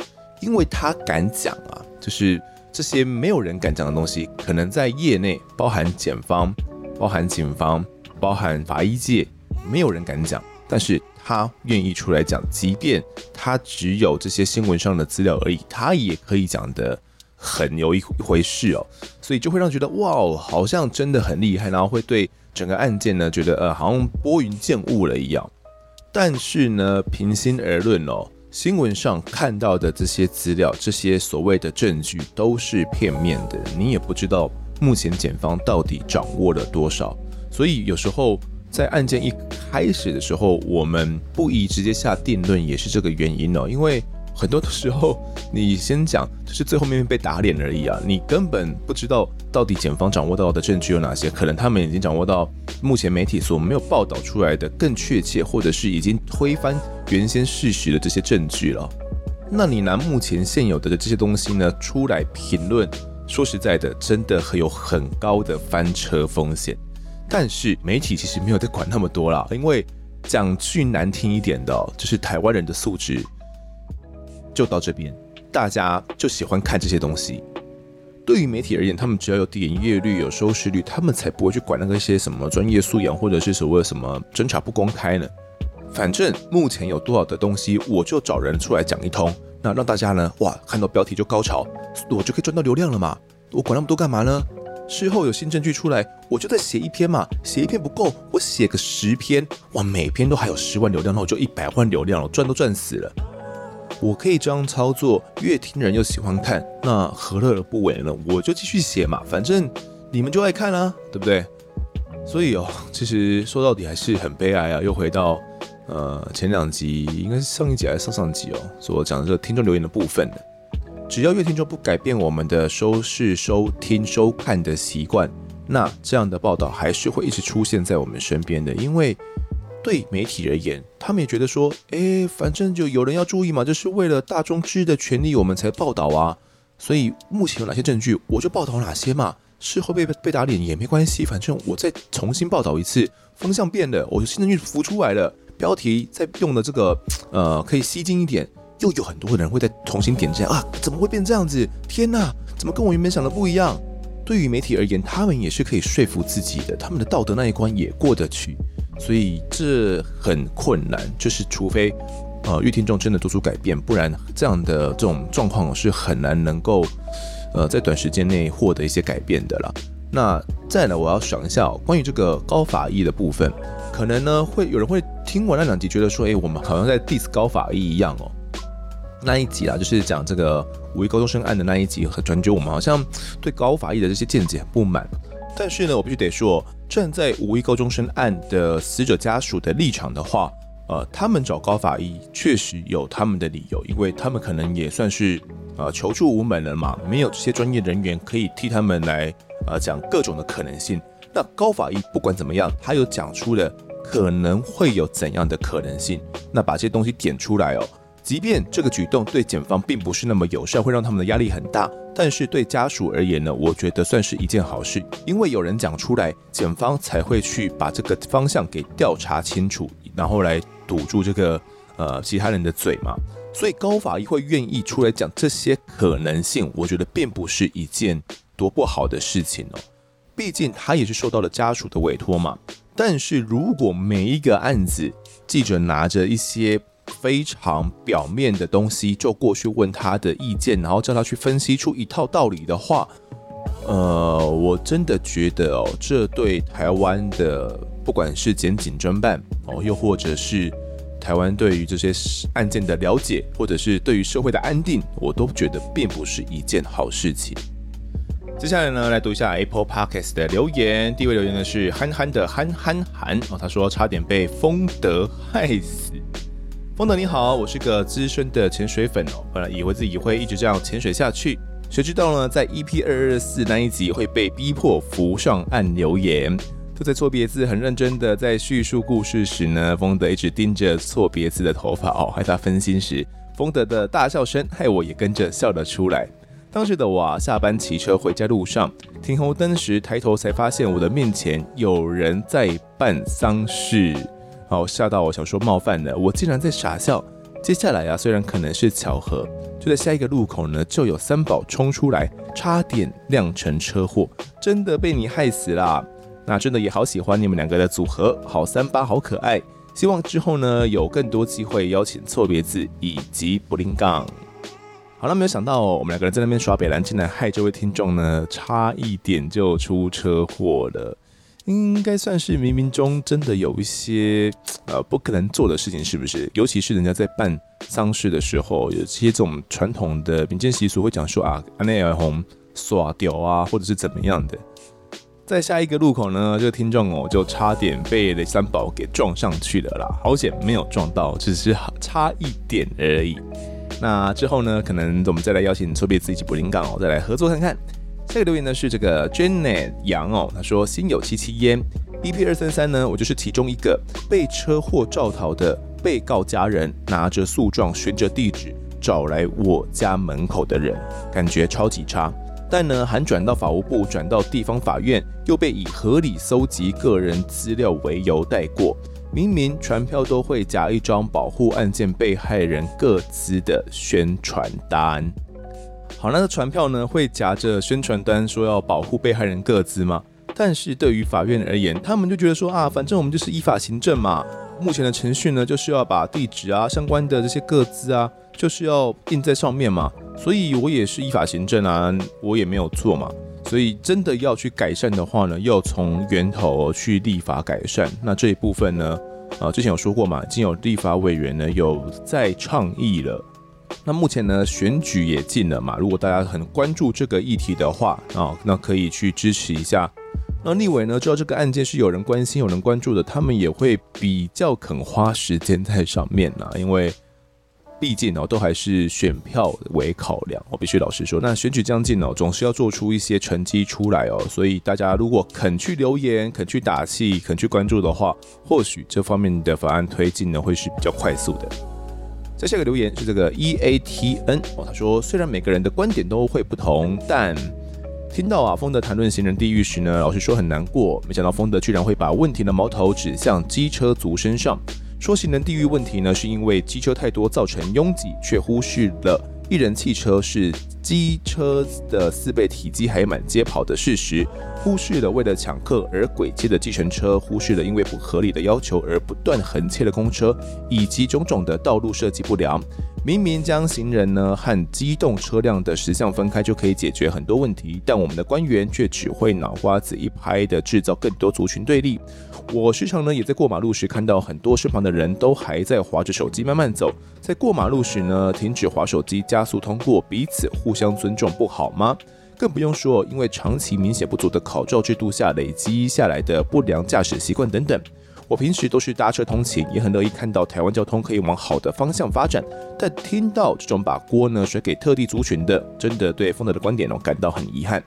因为他敢讲啊，就是这些没有人敢讲的东西，可能在业内，包含检方、包含警方、包含法医界，没有人敢讲，但是他愿意出来讲，即便他只有这些新闻上的资料而已，他也可以讲得很有一回事哦，所以就会让觉得哇，好像真的很厉害，然后会对整个案件呢觉得呃好像拨云见雾了一样。但是呢，平心而论哦，新闻上看到的这些资料，这些所谓的证据都是片面的，你也不知道目前检方到底掌握了多少，所以有时候在案件一开始的时候，我们不宜直接下定论，也是这个原因哦。因为很多的时候，你先讲，就是最后面被打脸而已啊，你根本不知道到底检方掌握到的证据有哪些，可能他们已经掌握到目前媒体所没有报道出来的更确切，或者是已经推翻原先事实的这些证据了。那你拿目前现有的这些东西呢出来评论，说实在的，真的有很高的翻车风险。但是媒体其实没有在管那么多啦，因为讲句难听一点的、哦，就是台湾人的素质就到这边，大家就喜欢看这些东西。对于媒体而言，他们只要有点阅率、有收视率，他们才不会去管那个些什么专业素养，或者是所谓什么侦查不公开呢。反正目前有多少的东西，我就找人出来讲一通，那让大家呢，哇，看到标题就高潮，我就可以赚到流量了嘛，我管那么多干嘛呢？事后有新证据出来，我就再写一篇嘛，写一篇不够，我写个十篇，哇，每篇都还有十万流量，那我就一百万流量了，赚都赚死了。我可以这样操作，越听人又喜欢看，那何乐而不为呢？我就继续写嘛，反正你们就爱看啊，对不对？所以哦，其实说到底还是很悲哀啊，又回到呃前两集，应该是上一集还是上上集哦，所讲的这个听众留言的部分的。只要乐听众不改变我们的收视、收听、收看的习惯，那这样的报道还是会一直出现在我们身边的。因为对媒体而言，他们也觉得说，哎，反正就有人要注意嘛，就是为了大众知的权利，我们才报道啊。所以目前有哪些证据，我就报道哪些嘛。事后 被, 被打脸也没关系，反正我再重新报道一次，方向变了，我新证据浮出来了，标题再用的这个呃，可以吸睛一点。又有很多人会再重新点赞啊，怎么会变这样子？天哪，怎么跟我原本想的不一样？对于媒体而言，他们也是可以说服自己的，他们的道德那一关也过得去，所以这很困难。就是除非呃，乐听众真的做出改变，不然这样的这种状况是很难能够呃在短时间内获得一些改变的啦。那再来，我要想一下、哦、关于这个高法益的部分，可能呢会有人会听完那两集觉得说，哎，我们好像在 diss 高法益一样哦。那一集啦，就是讲这个五一高中生案的那一集，和感觉我们好像对高法益的这些见解很不满。但是呢，我必须得说，站在五一高中生案的死者家属的立场的话，呃，他们找高法益确实有他们的理由，因为他们可能也算是呃求助无门了嘛，没有这些专业人员可以替他们来呃讲各种的可能性。那高法益不管怎么样，他有讲出了可能会有怎样的可能性，那把这些东西点出来哦。即便这个举动对检方并不是那么友善，会让他们的压力很大，但是对家属而言呢，我觉得算是一件好事，因为有人讲出来，检方才会去把这个方向给调查清楚，然后来堵住这个呃其他人的嘴嘛。所以高法益会愿意出来讲这些可能性，我觉得并不是一件多不好的事情哦，毕竟他也是受到了家属的委托嘛。但是如果每一个案子记者拿着一些非常表面的东西就过去问他的意见，然后叫他去分析出一套道理的话，呃，我真的觉得哦，这对台湾的不管是检警专办哦，又或者是台湾对于这些案件的了解，或者是对于社会的安定，我都觉得并不是一件好事情。接下来呢，来读一下 Apple Podcast 的留言。第一位留言呢是憨憨的憨憨憨哦，他说差点被风德害死。风德你好，我是个资深的潜水粉哦，本来以为自己会一直这样潜水下去，谁知道呢，在 E P 二二四那一集会被逼迫浮上岸留言。就在错别字很认真的在叙述故事时呢，风德一直盯着错别字的头发哦，害他分心时，风德的大笑声害我也跟着笑了出来。当时的我啊，下班骑车回家路上，停红灯时抬头才发现我的面前有人在办丧事。好，吓到我，想说冒犯了，我竟然在傻笑。接下来啊，虽然可能是巧合，就在下一个路口呢，就有三宝冲出来，差点酿成车祸，真的被你害死啦。那真的也好喜欢你们两个的组合，好三八，好可爱。希望之后呢，有更多机会邀请错别字以及不灵杠。好了，没有想到我们两个人在那边耍北兰，竟然害这位听众呢，差一点就出车祸了。应该算是冥冥中真的有一些呃不可能做的事情，是不是？尤其是人家在办丧事的时候，有些这种传统的民间习俗会讲说啊，安内尔红耍屌啊，或者是怎么样的。在下一个路口呢，这个听众哦就差点被雷三宝给撞上去了啦，好险没有撞到，只是差一点而已。那之后呢，可能我们再来邀请错别字以及柏林港哦，再来合作看看。下一个留言呢是这个 Janet 杨哦，他说心有戚戚焉 ，E P 二三三 呢，我就是其中一个被车祸肇逃的被告家人，拿着诉状循着地址找来我家门口的人，感觉超级差。但呢，函转到法务部，转到地方法院，又被以合理搜集个人资料为由带过。明明传票都会夹一张保护案件被害人各自的宣传单。好，那个传票呢，会夹着宣传单说要保护被害人各自吗？但是对于法院而言，他们就觉得说啊，反正我们就是依法行政嘛。目前的程序呢，就是要把地址啊、相关的这些个资啊，就是要印在上面嘛。所以我也是依法行政啊，我也没有错嘛。所以真的要去改善的话呢，要从源头去立法改善。那这一部分呢，啊，之前有说过嘛，已经有立法委员呢有在倡议了。那目前呢，选举也近了嘛，如果大家很关注这个议题的话，啊，那可以去支持一下。那立委呢，知道这个案件是有人关心、有人关注的，他们也会比较肯花时间在上面啦，因为毕竟哦，都还是选票为考量。我必须老实说，那选举将近哦，总是要做出一些成绩出来哦。所以大家如果肯去留言、肯去打气、肯去关注的话，或许这方面的法案推进呢，会是比较快速的。再下一个留言是这个 E A T N 哦，他说虽然每个人的观点都会不同，但听到啊风德谈论行人地狱时呢，老实说很难过。没想到风德居然会把问题的矛头指向机车族身上。说行人地狱问题呢，是因为机车太多造成拥挤，却忽视了一人汽车是机车的四倍体积还满街跑的事实，忽视了为了抢客而轨迹的计程车，忽视了因为不合理的要求而不断横切的公车，以及种种的道路设计不良。明明将行人呢和机动车辆的实项分开就可以解决很多问题，但我们的官员却只会脑瓜子一拍的制造更多族群对立。我时常呢也在过马路时看到很多身旁的人都还在滑着手机慢慢走，在过马路时呢停止滑手机加速通过，彼此互相尊重不好吗？更不用说因为长期明显不足的考照制度下累积下来的不良驾驶习惯等等。我平时都是搭车通勤，也很乐意看到台湾交通可以往好的方向发展，但听到这种把锅呢甩给特定族群的，真的对风德的观点、哦、感到很遗憾。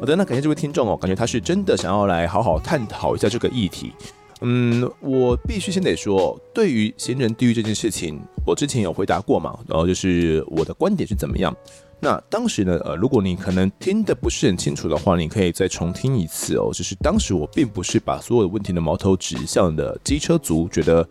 好的，那感谢这位听众哦，感觉他是真的想要来好好探讨一下这个议题。嗯，我必须先得说，对于行人地狱这件事情，我之前有回答过嘛，然后就是我的观点是怎么样。那当时呢，呃，如果你可能听得不是很清楚的话，你可以再重听一次哦。就是当时我并不是把所有的问题的矛头指向的机车族，觉得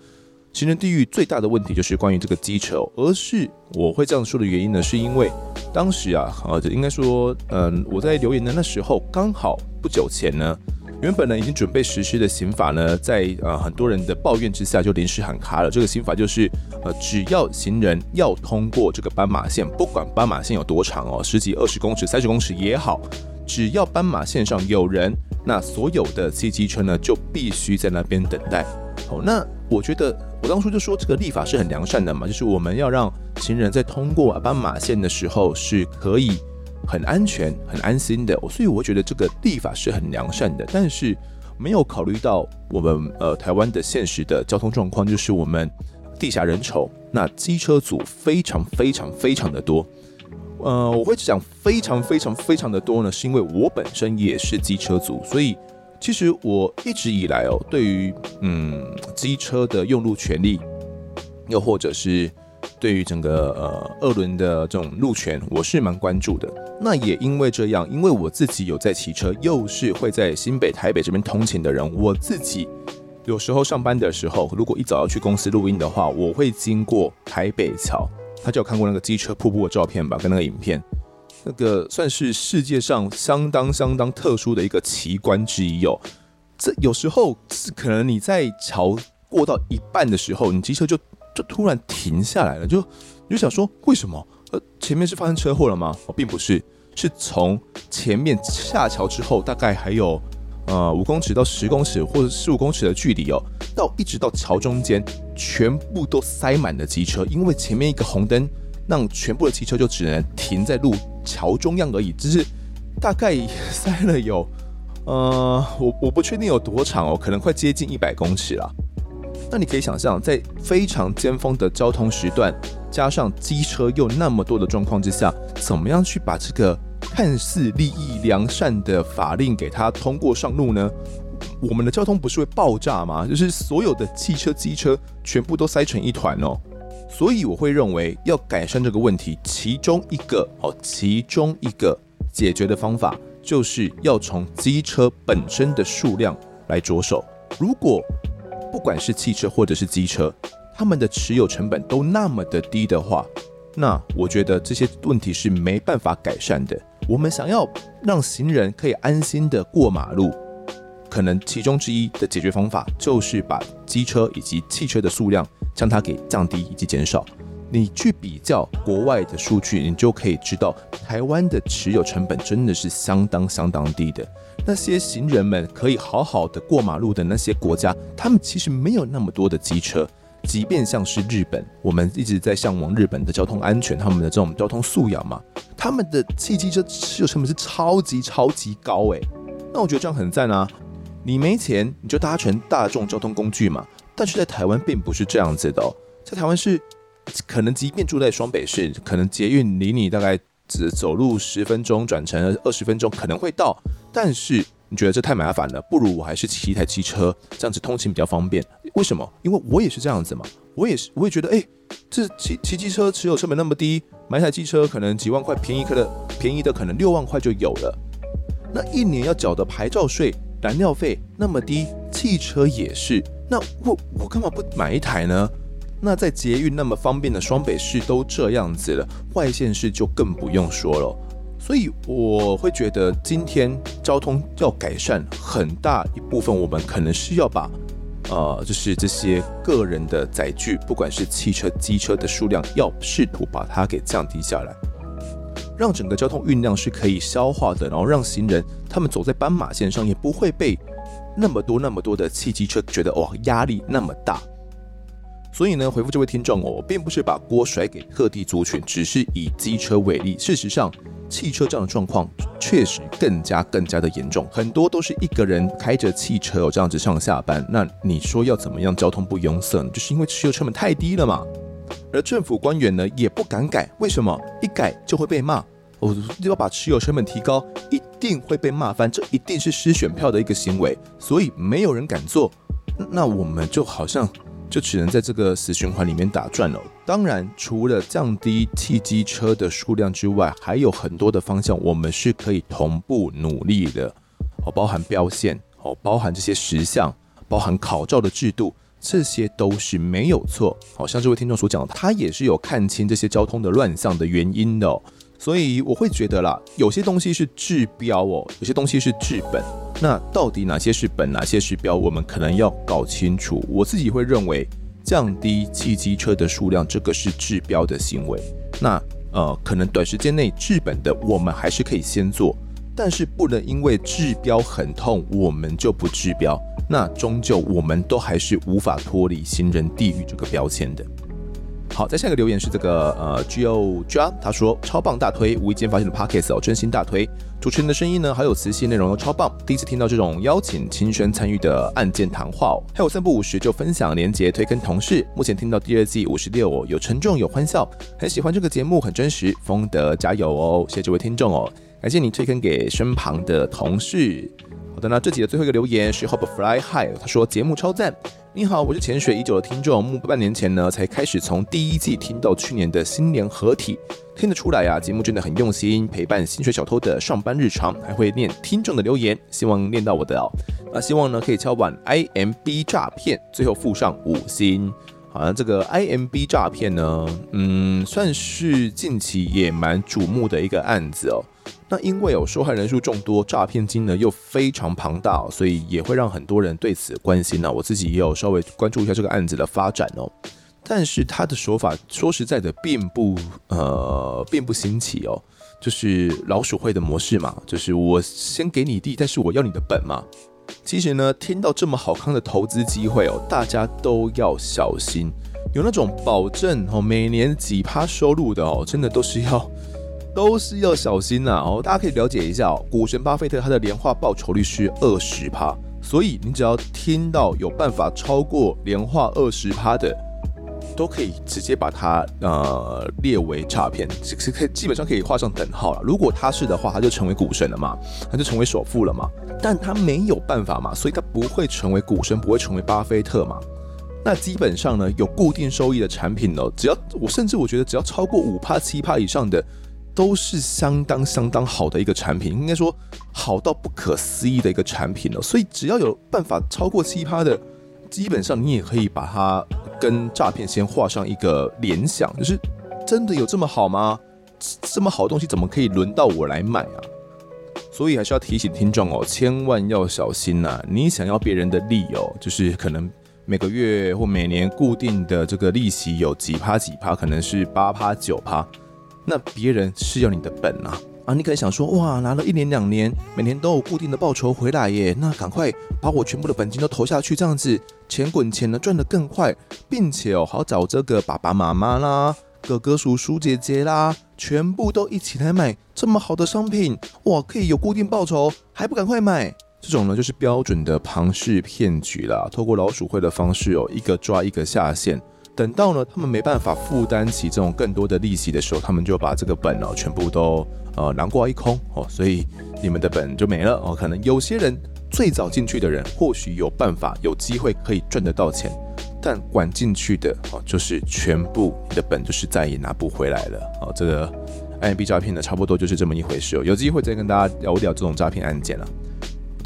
行人地狱最大的问题就是关于这个机车、哦，而是我会这样说的原因呢，是因为当时啊，呃，应该说，嗯、呃，我在留言的那时候，刚好不久前呢，原本呢已经准备实施的刑法呢，在呃很多人的抱怨之下就临时喊卡了。这个刑法就是，呃，只要行人要通过这个斑马线，不管斑马线有多长哦，十几、二十公尺、三十公尺也好，只要斑马线上有人，那所有的汽机车呢就必须在那边等待。好，那我觉得我当初就说这个立法是很良善的嘛，就是我们要让行人在通过斑马线的时候是可以很安全、很安心的，所以我觉得这个立法是很良善的，但是没有考虑到我们呃台湾的现实的交通状况，就是我们地狭人稠，那机车族非常非常非常的多。呃，我会讲非常非常非常的多呢，是因为我本身也是机车族，所以其实我一直以来哦，对于嗯机车的用路权利，又或者是对于整个呃二轮的这种路权，我是蛮关注的。那也因为这样，因为我自己有在骑车，又是会在新北、台北这边通勤的人，我自己有时候上班的时候，如果一早要去公司录音的话，我会经过台北桥。大家有看过那个机车瀑布的照片吧？跟那个影片，那个算是世界上相当相当特殊的一个奇观之一哦。这有时候是可能你在桥过到一半的时候，你机车就。就突然停下来了，就你就想说为什么？呃，前面是发生车祸了吗？哦，并不是，是从前面下桥之后，大概还有呃五公尺到十公尺或者十五公尺的距离哦，到一直到桥中间，全部都塞满了机车，因为前面一个红灯，让全部的机车就只能停在路桥中央而已，只是大概塞了有呃，我我不确定有多长哦，可能快接近一百公尺了。那你可以想象，在非常尖峰的交通时段，加上机车又那么多的状况之下，怎么样去把这个看似利益良善的法令给它通过上路呢？我们的交通不是会爆炸吗？就是所有的汽车、机车全部都塞成一团哦。所以我会认为，要改善这个问题，其中一个哦，其中一个解决的方法，就是要从机车本身的数量来着手。如果不管是汽车或者是机车，他们的持有成本都那么的低的话，那我觉得这些问题是没办法改善的。我们想要让行人可以安心的过马路，可能其中之一的解决方法就是把机车以及汽车的数量将它给降低以及减少。你去比较国外的数据，你就可以知道台湾的持有成本真的是相当相当低的。那些行人们可以好好的过马路的那些国家，他们其实没有那么多的机车。即便像是日本，我们一直在向往日本的交通安全，他们的这种交通素养嘛，他们的汽机车持有成本是超级超级高哎、欸。那我觉得这样很赞啊！你没钱你就搭乘大众交通工具嘛，但是在台湾并不是这样子的哦，在台湾是。可能即便住在双北市，可能捷运离你大概只走路十分钟转乘二十分钟可能会到，但是你觉得这太麻烦了，不如我还是骑一台机车，这样子通勤比较方便。为什么？因为我也是这样子嘛，我也是，我也觉得，哎、欸，这骑骑机车持有成本那么低，买台机车可能几万块，便宜的便宜的可能六万块就有了。那一年要缴的牌照税、燃料费那么低，汽车也是，那我我干嘛不买一台呢？那在捷运那么方便的双北市都这样子了，外县市就更不用说了。所以我会觉得今天交通要改善，很大一部分我们可能是要把呃，就是这些个人的载具，不管是汽车、机车的数量，要试图把它给降低下来，让整个交通运量是可以消化的，然后让行人他们走在斑马线上也不会被那么多那么多的汽机车觉得哇压力那么大。所以呢，回复这位听众哦，我并不是把锅甩给特定族群，只是以机车为例。事实上，汽车这样的状况确实更加更加的严重，很多都是一个人开着汽车哦，这样子上下班。那你说要怎么样交通不拥塞呢？就是因为持有成本太低了嘛。而政府官员呢也不敢改，为什么？一改就会被骂。我要把持有成本提高，一定会被骂翻，这一定是施选票的一个行为，所以没有人敢做。那我们就好像。就只能在这个死循环里面打转了。当然，除了降低汽机车的数量之外，还有很多的方向我们是可以同步努力的，哦，包含标线，哦，包含这些时项，包含考照的制度，这些都是没有错。哦，像这位听众所讲的，他也是有看清这些交通的乱象的原因的哦。所以我会觉得啦，有些东西是治标哦，有些东西是治本。那到底哪些是本，哪些是标，我们可能要搞清楚。我自己会认为，降低汽机车的数量，这个是治标的行为。那呃，可能短时间内治本的，我们还是可以先做，但是不能因为治标很痛，我们就不治标。那终究我们都还是无法脱离行人地狱这个标签的。好，在下一个留言是这个呃 Gio Jia， 他说超棒大推，无意间发现的 Podcast 哦，真心大推。主持人的声音呢，还有磁性内容都超棒，第一次听到这种邀请亲身参与的案件谈话哦。还有三不五时就分享连结推跟同事，目前听到第二季五十六哦，有沉重有欢笑，很喜欢这个节目，很真实，丰德加油哦，谢谢这位听众哦，感谢你推跟给身旁的同事。好的，那这集的最后一个留言是 Hope Fly High， 他说节目超赞。你好，我是潜水已久的听众，半年前呢才开始从第一季听到去年的新年合体，听得出来啊，节目真的很用心，陪伴薪水小偷的上班日常，还会念听众的留言，希望念到我的哦。那希望呢可以敲碗 I M B 诈骗，最后附上五星。好，那这个 I M B 诈骗呢，嗯，算是近期也蛮瞩目的一个案子哦。那因为有受害人数众多，诈骗金额又非常庞大哦，所以也会让很多人对此关心啊。我自己也有稍微关注一下这个案子的发展哦。但是他的手法说实在的并不呃并不新奇哦，就是老鼠会的模式嘛，就是我先给你地，但是我要你的本嘛。其实呢，听到这么好康的投资机会哦，大家都要小心。有那种保证哦，每年几趴收入的哦，真的都是要都是要小心呐、啊、哦。大家可以了解一下哦，股神巴菲特他的年化报酬率是二十趴，所以你只要听到有办法超过年化二十趴的，都可以直接把它呃列为诈骗，基本上可以画上等号了。如果他是的话，他就成为股神了嘛，他就成为首富了嘛。但他没有办法嘛，所以他不会成为股神，不会成为巴菲特嘛。那基本上呢，有固定收益的产品呢、哦，只要我甚至我觉得只要超过 百分之五、百分之七 以上的，都是相当相当好的一个产品，应该说好到不可思议的一个产品了、哦。所以只要有办法超过 百分之七 的，基本上你也可以把它跟诈骗先画上一个联想，就是真的有这么好吗？这么好的东西怎么可以轮到我来买啊？所以还是要提醒听众哦，千万要小心呐、啊！你想要别人的利哦，就是可能每个月或每年固定的这个利息有几趴几趴，可能是八趴九趴，那别人是要你的本啊！啊，你可能想说，哇，拿了一年两年，每年都有固定的报酬回来耶，那赶快把我全部的本金都投下去，这样子钱滚钱呢，赚得更快，并且哦，好找这个爸爸妈妈啦、哥哥叔叔姐姐啦，全部都一起来买这么好的商品，哇，可以有固定报酬，还不赶快买？这种呢就是标准的庞氏骗局啦，透过老鼠会的方式哦，一个抓一个下线。等到呢，他们没办法负担起这种更多的利息的时候，他们就把这个本哦全部都呃囊括一空哦，所以你们的本就没了哦。可能有些人最早进去的人，或许有办法、有机会可以赚得到钱，但管进去的哦，就是全部你的本就是再也拿不回来了哦。这个 I M B 诈骗呢，差不多就是这么一回事哦。有机会再跟大家聊聊这种诈骗案件了。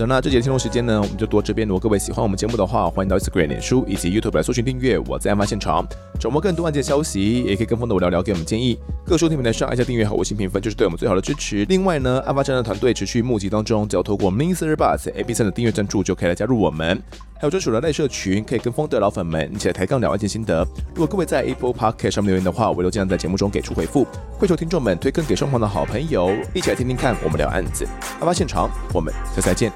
那这节听众时间呢，我们就多这边。如果各位喜欢我们节目的话，欢迎到 Instagram、脸书以及 YouTube 来搜寻订阅。我在案发现场，掌握更多案件消息，也可以跟风的我聊聊，给我们建议。各收听平台上按下订阅和五星评分，就是对我们最好的支持。另外呢，案发侦探团队持续募集当中，只要透过我们 Mixer Buzz A P 三的订阅赞助，就可以来加入我们。还有专属的赖社群，可以跟风的老粉们一起来抬杠聊案件心得。如果各位在 Apple Podcast 上面留言的话，我都尽量在节目中给出回复。跪求听众们推更给身旁的好朋友，一起来听听看我们聊案子。案发现场，我们下次再见。